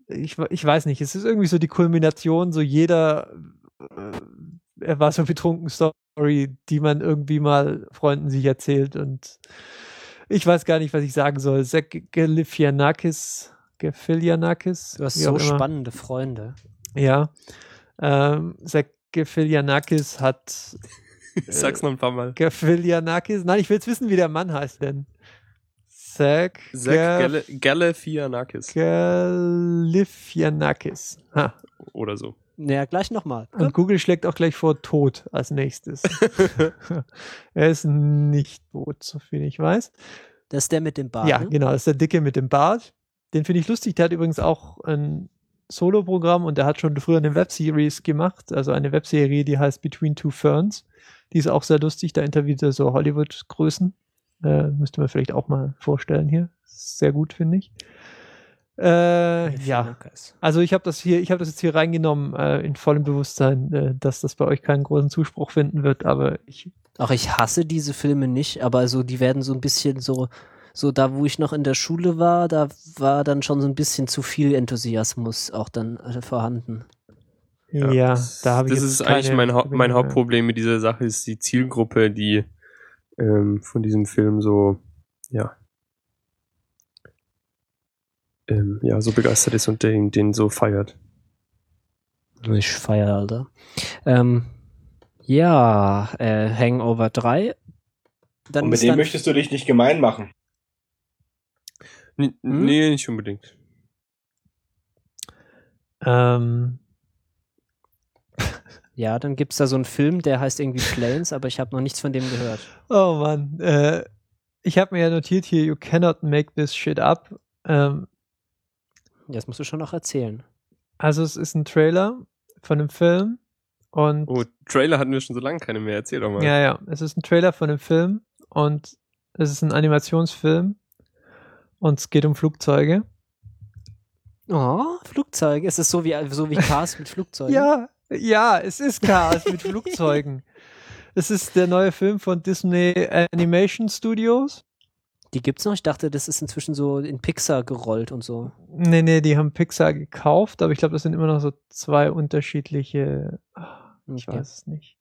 Ich weiß nicht, es ist irgendwie so die Kulmination, so jeder er war so betrunken Story, die man irgendwie mal Freunden sich erzählt, und ich weiß gar nicht, was ich sagen soll. Zach Galifianakis. Du hast so spannende Freunde. Ja. Zach Galifianakis hat... Ich sag's noch ein paar Mal. Galifianakis. Nein, ich will's wissen, wie der Mann heißt denn. Zach Galifianakis. Galifianakis. Ha. Oder so. Naja, gleich nochmal. Und ja. Google schlägt auch gleich vor tot als nächstes. Er ist nicht tot, so viel ich weiß. Das ist der mit dem Bart. Ja, genau, das ist der Dicke mit dem Bart. Den finde ich lustig. Der hat übrigens auch ein Solo-Programm, und der hat schon früher eine Webseries gemacht, also eine Webserie, die heißt Between Two Ferns. Die ist auch sehr lustig, da interviewt er so Hollywood-Größen. Müsste man vielleicht auch mal vorstellen hier. Sehr gut, finde ich. Ja, also ich habe das jetzt hier reingenommen in vollem Bewusstsein, dass das bei euch keinen großen Zuspruch finden wird, aber ich hasse diese Filme nicht, aber so, die werden so ein bisschen so da, wo ich noch in der Schule war, da war dann schon so ein bisschen zu viel Enthusiasmus auch dann vorhanden. Ja, da habe ich jetzt. Das ist eigentlich mein Hauptproblem mit dieser Sache, ist die Zielgruppe, die von diesem Film so begeistert ist und den so feiert. Ich feiere, Alter. Hangover 3. Dann und mit dem möchtest du dich nicht gemein machen. Nee, nicht unbedingt. Ja, dann gibt es da so einen Film, der heißt irgendwie Planes, aber ich habe noch nichts von dem gehört. Oh Mann. ich habe mir ja notiert hier, you cannot make this shit up. Das musst du schon noch erzählen. Also es ist ein Trailer von einem Film und... Oh, Trailer hatten wir schon so lange keine mehr, erzähl doch mal. Ja, ja, es ist ein Trailer von einem Film und es ist ein Animationsfilm und es geht um Flugzeuge. Oh, Flugzeuge, es ist so wie Cars mit Flugzeugen. Ja, es ist Cars mit Flugzeugen. Es ist der neue Film von Disney Animation Studios. Die gibt's noch? Ich dachte, das ist inzwischen so in Pixar gerollt und so. Nee, die haben Pixar gekauft, aber ich glaube, das sind immer noch so zwei unterschiedliche, ich weiß es nicht.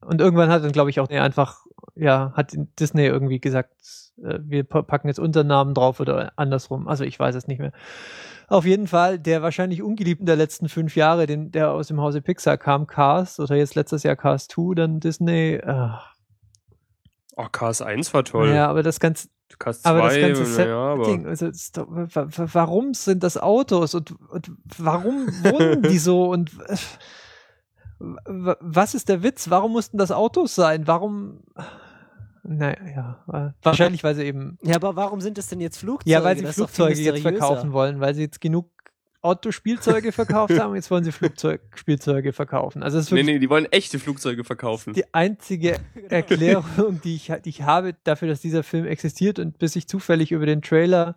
Und irgendwann hat dann, glaube ich, auch hat Disney irgendwie gesagt, wir packen jetzt unseren Namen drauf oder andersrum. Also ich weiß es nicht mehr. Auf jeden Fall, der wahrscheinlich ungeliebten der letzten 5 Jahre, der aus dem Hause Pixar kam, Cars, oder jetzt letztes Jahr Cars 2, dann Disney. Oh, Cars 1 war toll. Ja, aber das ganze... Cars 2, aber das ganze Setting, also warum sind das Autos und warum wurden die so und was ist der Witz? Warum mussten das Autos sein? Warum? Naja, wahrscheinlich, weil sie eben... Ja, aber warum sind es denn jetzt Flugzeuge? Ja, weil sie das Flugzeuge jetzt verkaufen wollen, weil sie jetzt genug Autospielzeuge verkauft haben, jetzt wollen sie Flugzeugspielzeuge verkaufen. Also nee, die wollen echte Flugzeuge verkaufen. Die einzige Erklärung, die ich habe dafür, dass dieser Film existiert, und bis ich zufällig über den Trailer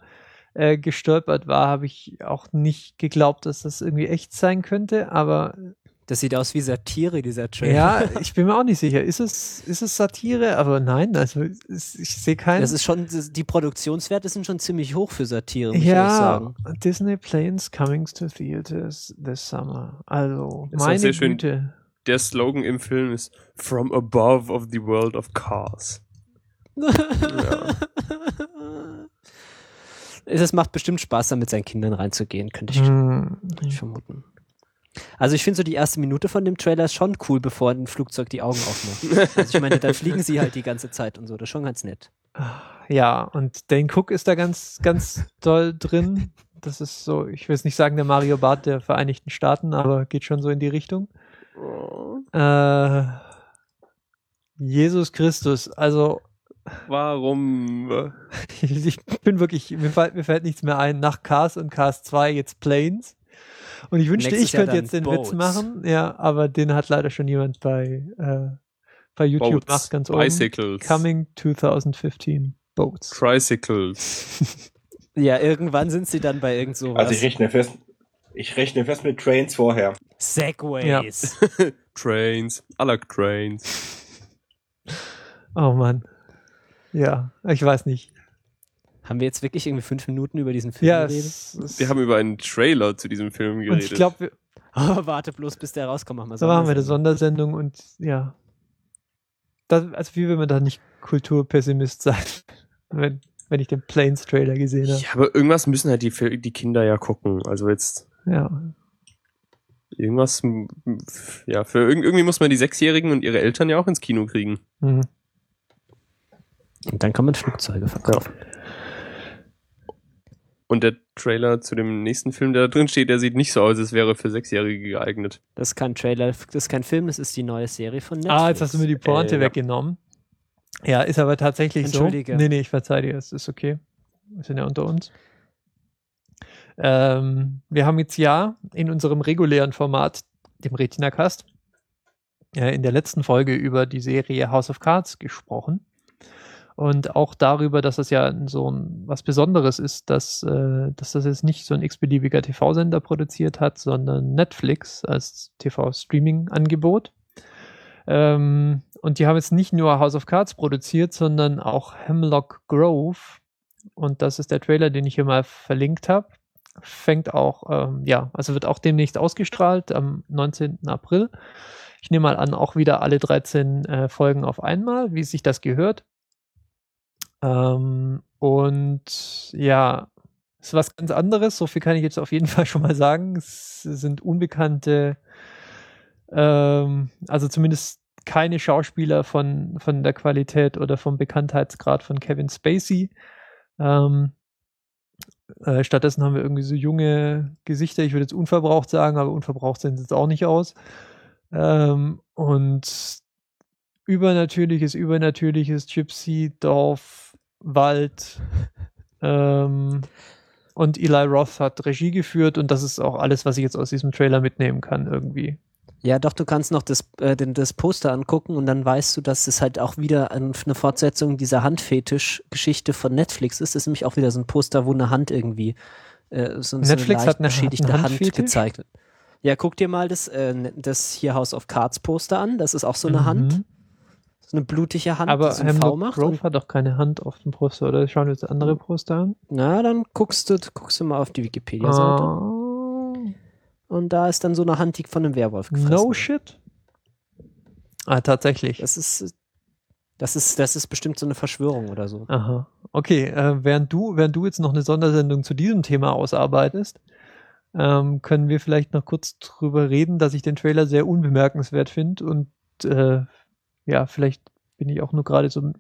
gestolpert war, habe ich auch nicht geglaubt, dass das irgendwie echt sein könnte, aber... Das sieht aus wie Satire, dieser Trailer. Ja, ich bin mir auch nicht sicher. Ist es Satire? Aber nein, also ich sehe keinen... Das ist schon, die Produktionswerte sind schon ziemlich hoch für Satire, muss ich sagen. Ja, Disney Planes coming to theaters this summer. Also, das meine Güte. Schön, der Slogan im Film ist From above of the world of Cars. Ja. Das macht bestimmt Spaß, da mit seinen Kindern reinzugehen, könnte ich vermuten. Also ich finde so die erste Minute von dem Trailer schon cool, bevor ein Flugzeug die Augen aufmacht. Also ich meine, dann fliegen sie halt die ganze Zeit und so, das ist schon ganz nett. Ja, und Dane Cook ist da ganz, ganz doll drin. Das ist so, ich will es nicht sagen, der Mario Barth der Vereinigten Staaten, aber geht schon so in die Richtung. Jesus Christus, also... Warum? Ich bin wirklich, mir fällt nichts mehr ein, nach Cars und Cars 2 jetzt Planes. Und ich wünschte, ich könnte jetzt den Boats. Witz machen, ja, aber den hat leider schon jemand bei YouTube gemacht, ganz oben. Bicycles. Coming 2015. Boats. Tricycles. Ja, irgendwann sind sie dann bei irgend sowas. Also ich rechne fest mit Trains vorher. Segways. Ja. Trains. I like Trains. Oh Mann. Ja, ich weiß nicht. Haben wir jetzt wirklich irgendwie 5 Minuten über diesen Film geredet? Wir haben über einen Trailer zu diesem Film geredet. Und ich glaube, warte bloß, bis der rauskommt. Machen wir eine Sondersendung und ja. Das, also wie will man da nicht Kulturpessimist sein, wenn ich den Planes-Trailer gesehen habe? Ja, aber irgendwas müssen halt die Kinder ja gucken. Also jetzt... Ja. Irgendwas... Ja, irgendwie muss man die 6-Jährigen und ihre Eltern ja auch ins Kino kriegen. Mhm. Und dann kann man Flugzeuge verkaufen. Ja. Und der Trailer zu dem nächsten Film, der da drin steht, der sieht nicht so aus, als wäre für 6-Jährige geeignet. Das ist kein Trailer, das ist kein Film, das ist die neue Serie von Netflix. Ah, jetzt hast du mir die Pointe weggenommen. Ja, ist aber tatsächlich so. Entschuldige. Nee, ich verzeihe dir, es ist okay. Wir sind ja unter uns. Wir haben jetzt in unserem regulären Format, dem Retina-Cast, in der letzten Folge über die Serie House of Cards gesprochen. Und auch darüber, dass das ja so was Besonderes ist, dass das jetzt nicht so ein x-beliebiger TV-Sender produziert hat, sondern Netflix als TV-Streaming-Angebot. Und die haben jetzt nicht nur House of Cards produziert, sondern auch Hemlock Grove. Und das ist der Trailer, den ich hier mal verlinkt habe. Fängt auch, also wird auch demnächst ausgestrahlt am 19. April. Ich nehme mal an, auch wieder alle 13 Folgen auf einmal, wie sich das gehört. Und ja, ist was ganz anderes, so viel kann ich jetzt auf jeden Fall schon mal sagen. Es sind unbekannte, also zumindest keine Schauspieler von der Qualität oder vom Bekanntheitsgrad von Kevin Spacey. Stattdessen haben wir irgendwie so junge Gesichter, ich würde jetzt unverbraucht sagen, aber unverbraucht sehen sie jetzt auch nicht aus. Und Übernatürliches, Gypsy, Dorf, Wald. Und Eli Roth hat Regie geführt und das ist auch alles, was ich jetzt aus diesem Trailer mitnehmen kann irgendwie. Ja, doch, du kannst noch das Poster angucken und dann weißt du, dass es halt auch wieder eine Fortsetzung dieser Handfetisch-Geschichte von Netflix ist. Das ist nämlich auch wieder so ein Poster, wo eine Hand irgendwie Netflix hat eine beschädigte Hand gezeigt wird. Ja, guck dir mal das hier House of Cards Poster an. Das ist auch so eine Hand. So eine blutige Hand, aber die so ein V macht. Aber Grove hat doch keine Hand auf dem Poster, oder? Schauen wir uns andere Poster an. Na, dann guckst du mal auf die Wikipedia-Seite. Und da ist dann so eine Hand, die von einem Werwolf gefressen wird. No shit. Ah, tatsächlich. Das ist bestimmt so eine Verschwörung oder so. Aha. Okay, während du jetzt noch eine Sondersendung zu diesem Thema ausarbeitest, können wir vielleicht noch kurz drüber reden, dass ich den Trailer sehr unbemerkenswert finde und ja, vielleicht bin ich auch nur gerade so ein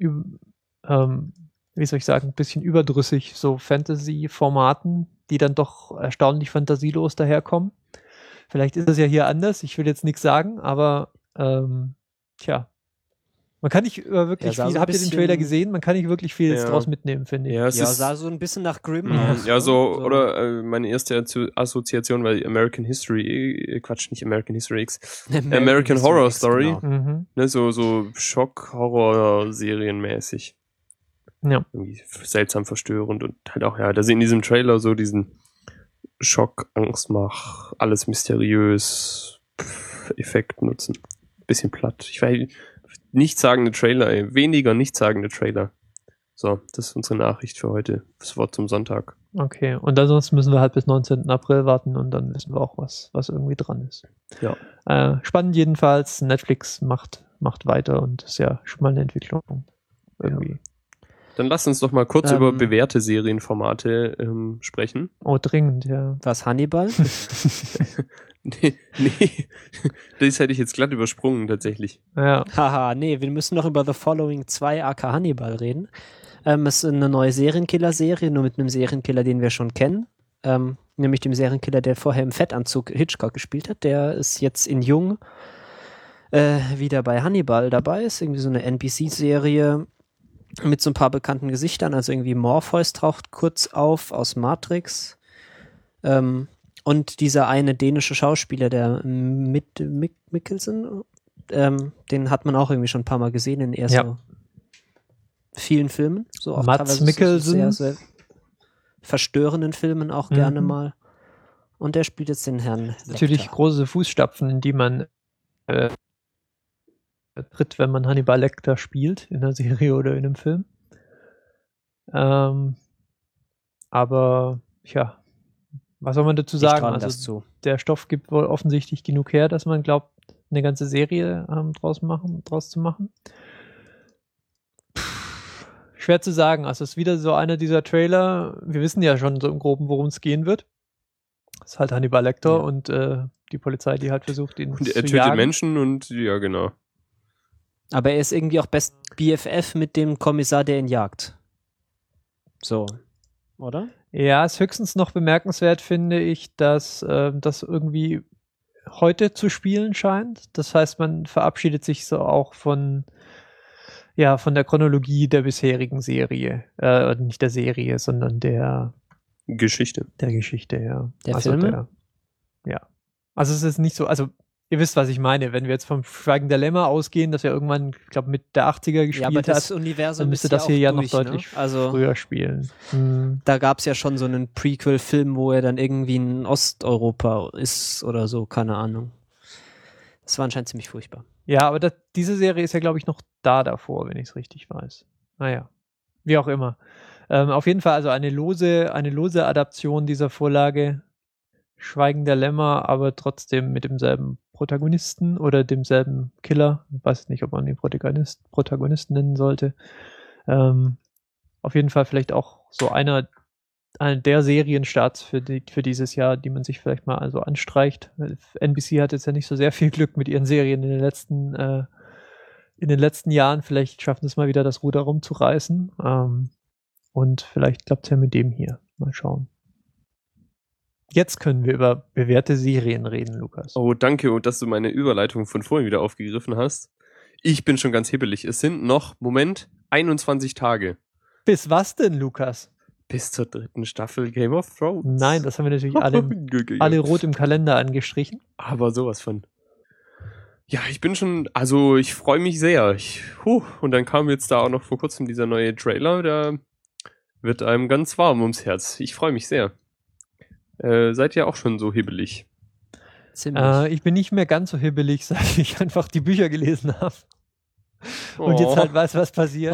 bisschen überdrüssig so Fantasy-Formaten, die dann doch erstaunlich fantasielos daherkommen. Vielleicht ist es ja hier anders, ich will jetzt nichts sagen, aber man kann nicht wirklich viel, habt ihr den Trailer gesehen? Man kann nicht wirklich viel draus mitnehmen, finde ich. Ja, sah so ein bisschen nach Grimm aus. Ja, oder meine erste Assoziation, weil American Horror Story. Genau. Ne, so Schock-Horror-Serienmäßig. Ja. Irgendwie seltsam verstörend und halt auch, ja, da sie in diesem Trailer so diesen Schock, Angstmach, alles mysteriös Effekt nutzen. Bisschen platt. Ich weiß nichtssagende Trailer, weniger nichtssagende Trailer. So, das ist unsere Nachricht für heute. Das Wort zum Sonntag. Okay, und ansonsten müssen wir halt bis 19. April warten und dann wissen wir auch, was irgendwie dran ist. Ja. Spannend jedenfalls. Netflix macht weiter und ist ja schon mal eine Entwicklung. Irgendwie. Ja. Dann lass uns doch mal kurz über bewährte Serienformate sprechen. Oh, dringend, ja. Was, Hannibal? Nee, das hätte ich jetzt glatt übersprungen, tatsächlich. Ja. Haha, nee, wir müssen noch über The Following 2 aka Hannibal reden. Es ist eine neue Serienkiller-Serie, nur mit einem Serienkiller, den wir schon kennen. Nämlich dem Serienkiller, der vorher im Fettanzug Hitchcock gespielt hat. Der ist jetzt in Jung wieder bei Hannibal dabei. Ist irgendwie so eine NBC-Serie mit so ein paar bekannten Gesichtern. Also irgendwie Morpheus taucht kurz auf aus Matrix. Und dieser eine dänische Schauspieler, der Mikkelsen, den hat man auch irgendwie schon ein paar Mal gesehen in so vielen Filmen. So auch Mads Mikkelsen. So sehr verstörenden Filmen auch gerne mal. Und der spielt jetzt den Herrn Lecter. Natürlich große Fußstapfen, in die man tritt, wenn man Hannibal Lecter spielt, in einer Serie oder in einem Film. Aber, ja. Was soll man dazu sagen? Also der Stoff gibt wohl offensichtlich genug her, dass man glaubt, eine ganze Serie draus zu machen. Schwer zu sagen. Also es ist wieder so einer dieser Trailer. Wir wissen ja schon so im Groben, worum es gehen wird. Es ist halt Hannibal Lecter und die Polizei, die halt versucht, ihn zu jagen. Er tötet Menschen und ja, genau. Aber er ist irgendwie auch best BFF mit dem Kommissar, der ihn jagt. So, oder? Ja, ist höchstens noch bemerkenswert, finde ich, dass das irgendwie heute zu spielen scheint. Das heißt, man verabschiedet sich so auch von der Chronologie der bisherigen Serie. Nicht der Serie, sondern der Geschichte. Der Geschichte, ja. Der Filme? Ja. Also es ist nicht so, also ihr wisst, was ich meine. Wenn wir jetzt vom Schweigen der Lämmer ausgehen, dass wir irgendwann, ich glaube, mit der 80er gespielt haben, dann müsste das hier ja noch deutlich früher spielen. Da gab es ja schon so einen Prequel-Film, wo er dann irgendwie in Osteuropa ist oder so, keine Ahnung. Das war anscheinend ziemlich furchtbar. Ja, aber diese Serie ist ja, glaube ich, noch davor, wenn ich es richtig weiß. Naja, wie auch immer. Auf jeden Fall also eine lose Adaption dieser Vorlage. Schweigen der Lämmer, aber trotzdem mit demselben Protagonisten oder demselben Killer. Ich weiß nicht, ob man den Protagonisten nennen sollte. Auf jeden Fall vielleicht auch so einer der Serienstarts für dieses Jahr, die man sich vielleicht mal also anstreicht. NBC hat jetzt ja nicht so sehr viel Glück mit ihren Serien in den letzten Jahren. Vielleicht schaffen es mal wieder, das Ruder rumzureißen. Und vielleicht klappt es ja mit dem hier. Mal schauen. Jetzt können wir über bewährte Serien reden, Lukas. Oh, danke, und dass du meine Überleitung von vorhin wieder aufgegriffen hast. Ich bin schon ganz hibbelig. Es sind noch, 21 Tage Bis was denn, Lukas? Bis zur 3. Staffel Game of Thrones. Nein, das haben wir natürlich alle rot im Kalender angestrichen. Aber sowas von. Ja, ich bin schon, also ich freue mich sehr. Und dann kam jetzt da auch noch vor kurzem dieser neue Trailer, da wird einem ganz warm ums Herz. Ich freue mich sehr. Seid ihr auch schon so hibbelig? Ziemlich. Ich bin nicht mehr ganz so hibbelig, seit ich einfach die Bücher gelesen habe. Und jetzt halt weiß, was passiert.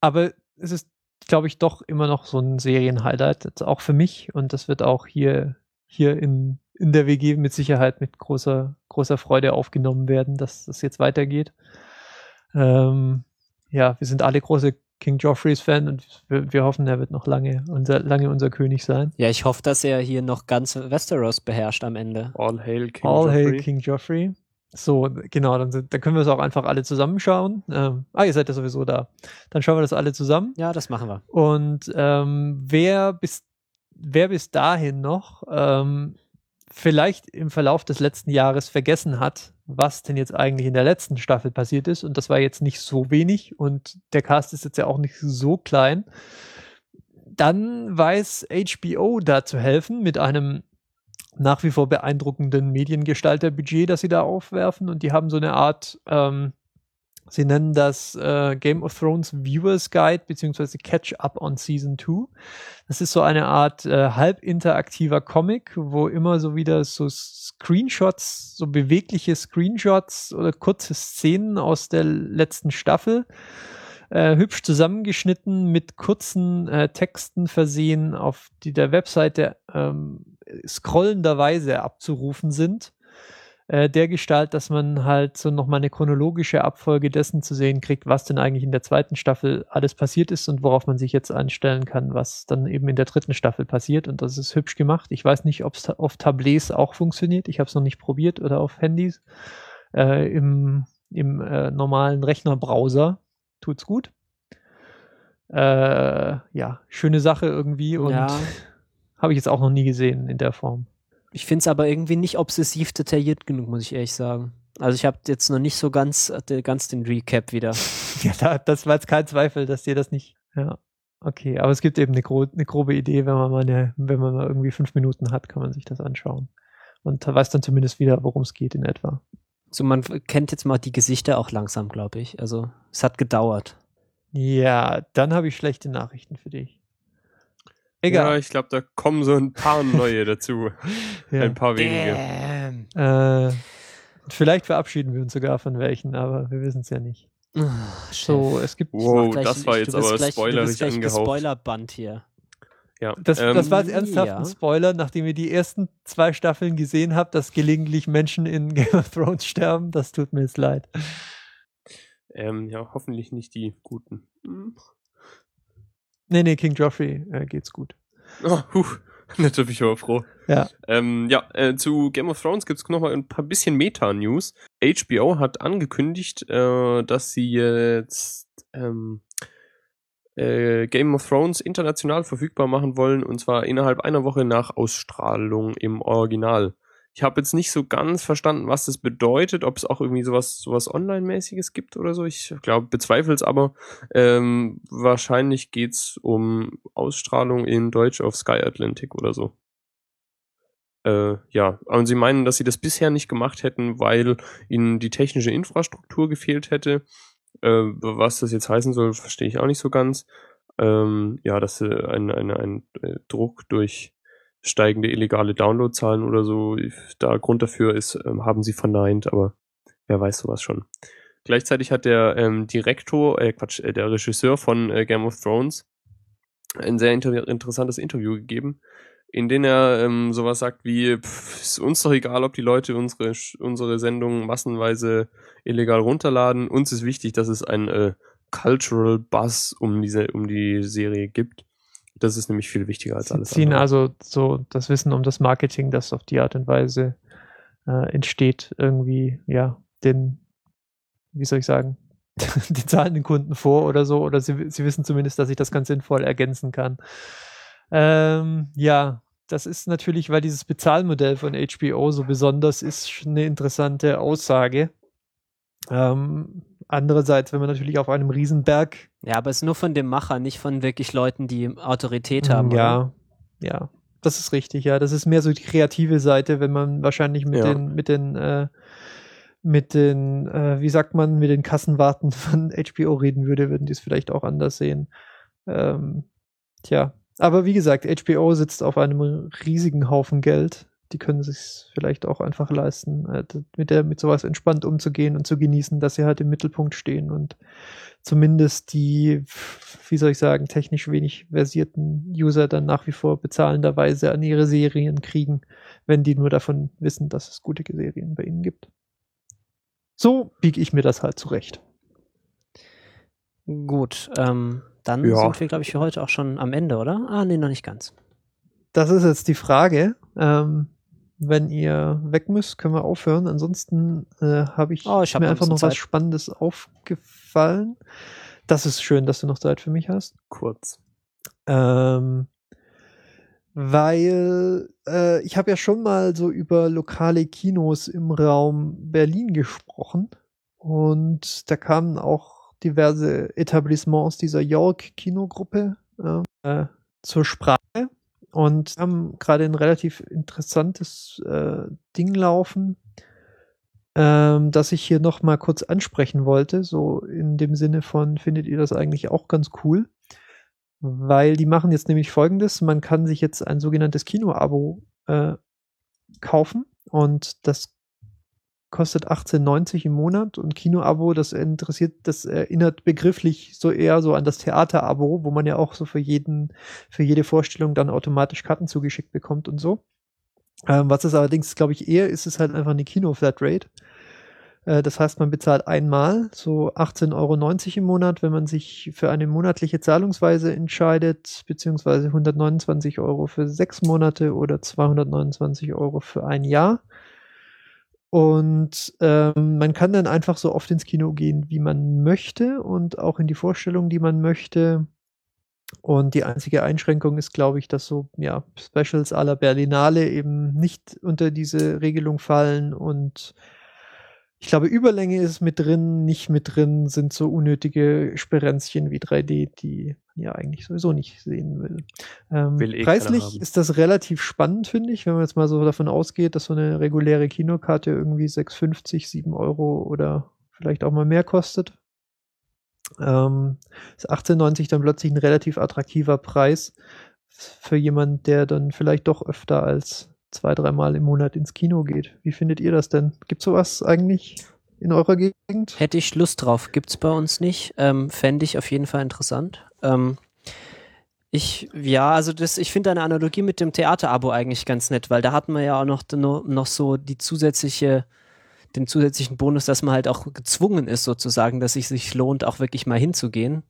Aber es ist, glaube ich, doch immer noch so ein Serien-Highlight, auch für mich. Und das wird auch hier in der WG mit Sicherheit mit großer Freude aufgenommen werden, dass das jetzt weitergeht. Ja, wir sind alle große King Joffreys Fan und wir hoffen, er wird noch lange unser König sein. Ja, ich hoffe, dass er hier noch ganz Westeros beherrscht am Ende. All hail King Joffrey. So, genau, dann können wir es auch einfach alle zusammenschauen. Ihr seid ja sowieso da. Dann schauen wir das alle zusammen. Ja, das machen wir. Und wer bis dahin noch vielleicht im Verlauf des letzten Jahres vergessen hat, was denn jetzt eigentlich in der letzten Staffel passiert ist, und das war jetzt nicht so wenig und der Cast ist jetzt ja auch nicht so klein, dann weiß HBO da zu helfen mit einem nach wie vor beeindruckenden Mediengestalterbudget, das sie da aufwerfen, und die haben so eine Art, sie nennen das Game of Thrones Viewers Guide bzw. Catch-Up on Season 2. Das ist so eine Art halb interaktiver Comic, wo immer so wieder so Screenshots, so bewegliche Screenshots oder kurze Szenen aus der letzten Staffel hübsch zusammengeschnitten mit kurzen Texten versehen, auf die der Webseite scrollenderweise abzurufen sind. Der Gestalt, dass man halt so nochmal eine chronologische Abfolge dessen zu sehen kriegt, was denn eigentlich in der 2. Staffel alles passiert ist und worauf man sich jetzt einstellen kann, was dann eben in der 3. Staffel passiert, und das ist hübsch gemacht. Ich weiß nicht, ob es auf Tablets auch funktioniert. Ich habe es noch nicht probiert oder auf Handys. Im normalen Rechnerbrowser tut's gut. Ja, schöne Sache irgendwie und habe ich jetzt auch noch nie gesehen in der Form. Ich finde es aber irgendwie nicht obsessiv detailliert genug, muss ich ehrlich sagen. Also ich habe jetzt noch nicht so ganz den Recap wieder. Ja, das war jetzt kein Zweifel, dass dir das nicht... Ja, okay. Aber es gibt eben eine grobe Idee, wenn man mal irgendwie 5 Minuten hat, kann man sich das anschauen. Und weiß dann zumindest wieder, worum es geht in etwa. So, man kennt jetzt mal die Gesichter auch langsam, glaube ich. Also es hat gedauert. Ja, dann habe ich schlechte Nachrichten für dich. Egal. Ja, ich glaube, da kommen so ein paar neue dazu. Ja. Ein paar wenige. Vielleicht verabschieden wir uns sogar von welchen, aber wir wissen es ja nicht. So, es gibt... Wow, das war jetzt aber spoilerig angehaucht. Spoilerband hier. Ja. Das war ernsthaft ein Spoiler, nachdem ihr die ersten 2 Staffeln gesehen habt, dass gelegentlich Menschen in Game of Thrones sterben. Das tut mir jetzt leid. Ja, hoffentlich nicht die Guten. Nee, King Joffrey geht's gut. Natürlich aber froh. Ja. Zu Game of Thrones gibt's noch mal ein paar bisschen Meta-News. HBO hat angekündigt, dass sie jetzt Game of Thrones international verfügbar machen wollen, und zwar innerhalb einer Woche nach Ausstrahlung im Original. Ich habe jetzt nicht so ganz verstanden, was das bedeutet, ob es auch irgendwie sowas Online-mäßiges gibt oder so. Ich glaube, bezweifle es aber. Wahrscheinlich geht es um Ausstrahlung in Deutsch auf Sky Atlantic oder so. Und sie meinen, dass sie das bisher nicht gemacht hätten, weil ihnen die technische Infrastruktur gefehlt hätte. Was das jetzt heißen soll, verstehe ich auch nicht so ganz. Dass ein Druck durch steigende illegale Downloadzahlen oder so da Grund dafür ist, haben sie verneint, aber wer weiß sowas schon. Gleichzeitig hat der der Regisseur von Game of Thrones ein sehr interessantes Interview gegeben, in dem er sowas sagt wie, ist uns doch egal, ob die Leute unsere Sendungen massenweise illegal runterladen, uns ist wichtig, dass es ein Cultural Buzz um die Serie gibt. Das ist nämlich viel wichtiger als alles andere. Sie ziehen also so das Wissen um das Marketing, das auf die Art und Weise entsteht, irgendwie, den zahlenden Kunden vor oder so. Oder sie wissen zumindest, dass ich das ganz sinnvoll ergänzen kann. Das ist natürlich, weil dieses Bezahlmodell von HBO so besonders ist, eine interessante Aussage. Andererseits, wenn man natürlich auf einem Riesenberg... Ja, aber es ist nur von dem Macher, nicht von wirklich Leuten, die Autorität haben. Ja, oder? Ja. Das ist richtig, ja. Das ist mehr so die kreative Seite, wenn man wahrscheinlich mit den Kassenwarten von HBO reden würde, würden die es vielleicht auch anders sehen. Aber wie gesagt, HBO sitzt auf einem riesigen Haufen Geld. Die können sich vielleicht auch einfach leisten, mit sowas entspannt umzugehen und zu genießen, dass sie halt im Mittelpunkt stehen und zumindest die, technisch wenig versierten User dann nach wie vor bezahlenderweise an ihre Serien kriegen, wenn die nur davon wissen, dass es gute Serien bei ihnen gibt. So biege ich mir das halt zurecht. Gut, sind wir, glaube ich, für heute auch schon am Ende, oder? Ah, nee, noch nicht ganz. Das ist jetzt die Frage. Wenn ihr weg müsst, können wir aufhören. Ansonsten habe ich mir einfach noch Zeit. Was Spannendes aufgefallen. Das ist schön, dass du noch Zeit für mich hast. Kurz. Weil ich habe ja schon mal so über lokale Kinos im Raum Berlin gesprochen. Und da kamen auch diverse Etablissements dieser York-Kinogruppe zur Sprache. Und haben gerade ein relativ interessantes Ding laufen, das ich hier noch mal kurz ansprechen wollte. So in dem Sinne von, findet ihr das eigentlich auch ganz cool? Weil die machen jetzt nämlich Folgendes. Man kann sich jetzt ein sogenanntes Kino-Abo kaufen und das kostet 18,90 im Monat und Kino-Abo, das erinnert begrifflich so eher so an das Theater-Abo, wo man ja auch so für jede Vorstellung dann automatisch Karten zugeschickt bekommt und so. Was es allerdings, glaube ich, eher ist, ist halt einfach eine Kino-Flatrate. Das heißt, man bezahlt einmal so 18,90 € im Monat, wenn man sich für eine monatliche Zahlungsweise entscheidet, beziehungsweise 129 € für 6 Monate oder 229 € für ein Jahr. Und man kann dann einfach so oft ins Kino gehen, wie man möchte und auch in die Vorstellung, die man möchte. Und die einzige Einschränkung ist, glaube ich, dass so Specials à la Berlinale eben nicht unter diese Regelung fallen. Und ich glaube, Überlänge ist mit drin, nicht mit drin sind so unnötige Sperenzchen wie 3D, die man ja eigentlich sowieso nicht sehen will. Preislich ist das relativ spannend, finde ich, wenn man jetzt mal so davon ausgeht, dass so eine reguläre Kinokarte irgendwie 6,50, 7 € oder vielleicht auch mal mehr kostet. Ist 18,90 € dann plötzlich ein relativ attraktiver Preis für jemanden, der dann vielleicht doch öfter als 2-3 Mal im Monat ins Kino geht. Wie findet ihr das denn? Gibt's sowas eigentlich in eurer Gegend? Hätte ich Lust drauf. Gibt's bei uns nicht. Fände ich auf jeden Fall interessant. Ich finde eine Analogie mit dem Theaterabo eigentlich ganz nett, weil da hatten wir ja auch noch so den zusätzlichen Bonus, dass man halt auch gezwungen ist sozusagen, dass es sich lohnt, auch wirklich mal hinzugehen.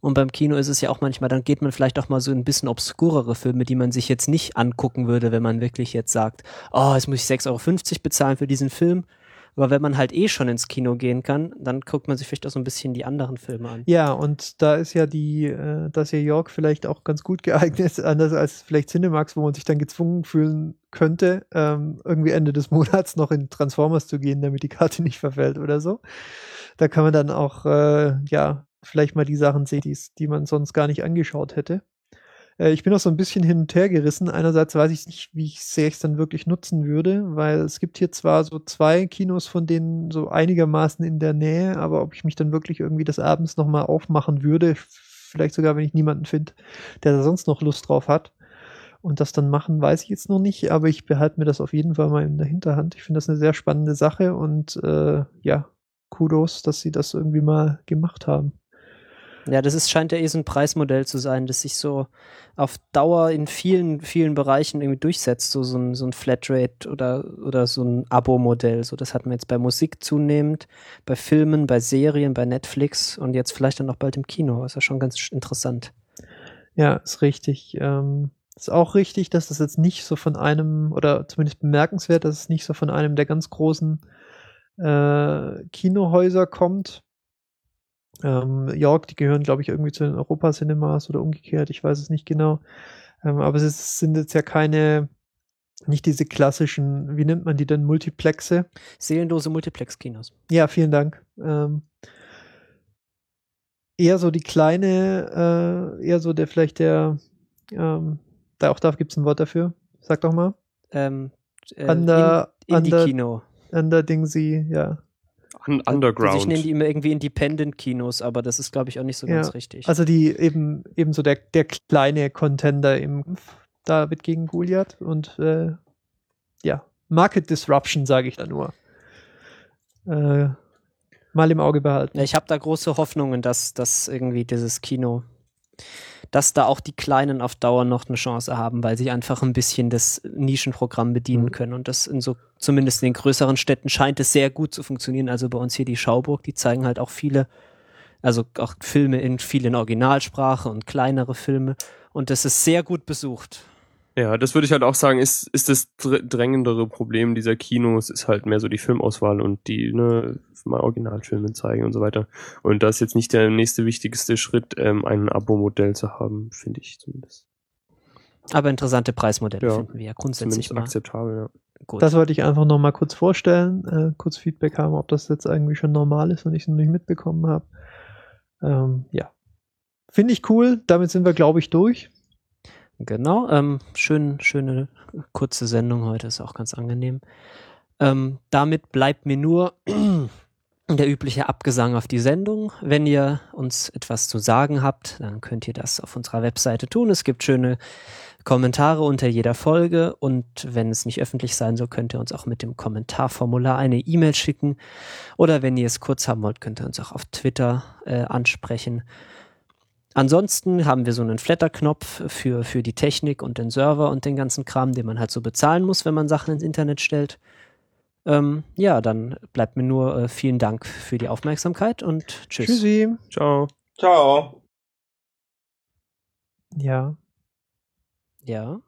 Und beim Kino ist es ja auch manchmal, dann geht man vielleicht auch mal so ein bisschen obskurere Filme, die man sich jetzt nicht angucken würde, wenn man wirklich jetzt sagt, oh, jetzt muss ich 6,50 € bezahlen für diesen Film. Aber wenn man halt eh schon ins Kino gehen kann, dann guckt man sich vielleicht auch so ein bisschen die anderen Filme an. Ja, und da ist ja das hier York vielleicht auch ganz gut geeignet, anders als vielleicht Cinemax, wo man sich dann gezwungen fühlen könnte, irgendwie Ende des Monats noch in Transformers zu gehen, damit die Karte nicht verfällt oder so. Da kann man dann auch, vielleicht mal die Sachen sehen, die man sonst gar nicht angeschaut hätte. Ich bin auch so ein bisschen hin und her gerissen. Einerseits weiß ich nicht, wie sehr ich es dann wirklich nutzen würde, weil es gibt hier zwar so 2 Kinos, von denen so einigermaßen in der Nähe, aber ob ich mich dann wirklich irgendwie des Abends nochmal aufmachen würde, vielleicht sogar, wenn ich niemanden finde, der da sonst noch Lust drauf hat und das dann machen, weiß ich jetzt noch nicht, aber ich behalte mir das auf jeden Fall mal in der Hinterhand. Ich finde das eine sehr spannende Sache und Kudos, dass sie das irgendwie mal gemacht haben. Ja, das scheint ja eh so ein Preismodell zu sein, das sich so auf Dauer in vielen, vielen Bereichen irgendwie durchsetzt, so ein Flatrate oder so ein Abo-Modell. So, das hatten wir jetzt bei Musik zunehmend, bei Filmen, bei Serien, bei Netflix und jetzt vielleicht dann auch bald im Kino. Ist ja schon ganz interessant. Ja, ist richtig. Ist auch richtig, dass das jetzt nicht so von einem, oder zumindest bemerkenswert, dass es nicht so von einem der ganz großen Kinohäuser kommt. York, die gehören, glaube ich, irgendwie zu den Europa-Cinemas oder umgekehrt, ich weiß es nicht genau. Aber sind jetzt ja nicht diese klassischen, wie nennt man die denn, Multiplexe? Seelenlose Multiplex-Kinos. Ja, vielen Dank. eher so die kleine, eher so der vielleicht der, da auch da gibt es ein Wort dafür, sag doch mal. Indie-Kino. Under-Dingsy, ja. Underground. Ich nenne die immer irgendwie Independent-Kinos, aber das ist, glaube ich, auch nicht so ganz richtig. Also die eben so der kleine Contender im Kampf, David gegen Goliath und Market Disruption, sage ich da nur. Mal im Auge behalten. Ja, ich habe da große Hoffnungen, dass irgendwie dieses Kino, dass da auch die Kleinen auf Dauer noch eine Chance haben, weil sie einfach ein bisschen das Nischenprogramm bedienen können. Und das zumindest in den größeren Städten scheint es sehr gut zu funktionieren. Also bei uns hier die Schauburg, die zeigen halt auch viele, also auch Filme in vielen Originalsprache und kleinere Filme. Und das ist sehr gut besucht. Ja, das würde ich halt auch sagen, ist das drängendere Problem dieser Kinos, ist halt mehr so die Filmauswahl und die, mal Originalfilme zeigen und so weiter. Und da ist jetzt nicht der nächste wichtigste Schritt, ein Abo-Modell zu haben, finde ich zumindest. Aber interessante Preismodelle finden wir ja grundsätzlich zumindest mal. Akzeptabel, ja. Gut. Das wollte ich einfach noch mal kurz vorstellen, kurz Feedback haben, ob das jetzt eigentlich schon normal ist und ich es noch nicht mitbekommen habe. Finde ich cool, damit sind wir, glaube ich, durch. Genau, schöne kurze Sendung heute, ist auch ganz angenehm. Damit bleibt mir nur der übliche Abgesang auf die Sendung. Wenn ihr uns etwas zu sagen habt, dann könnt ihr das auf unserer Webseite tun. Es gibt schöne Kommentare unter jeder Folge und wenn es nicht öffentlich sein soll, könnt ihr uns auch mit dem Kommentarformular eine E-Mail schicken. Oder wenn ihr es kurz haben wollt, könnt ihr uns auch auf Twitter ansprechen. Ansonsten haben wir so einen Flatter-Knopf für die Technik und den Server und den ganzen Kram, den man halt so bezahlen muss, wenn man Sachen ins Internet stellt. Dann bleibt mir nur vielen Dank für die Aufmerksamkeit und tschüss. Tschüssi. Ciao. Ciao. Ja. Ja.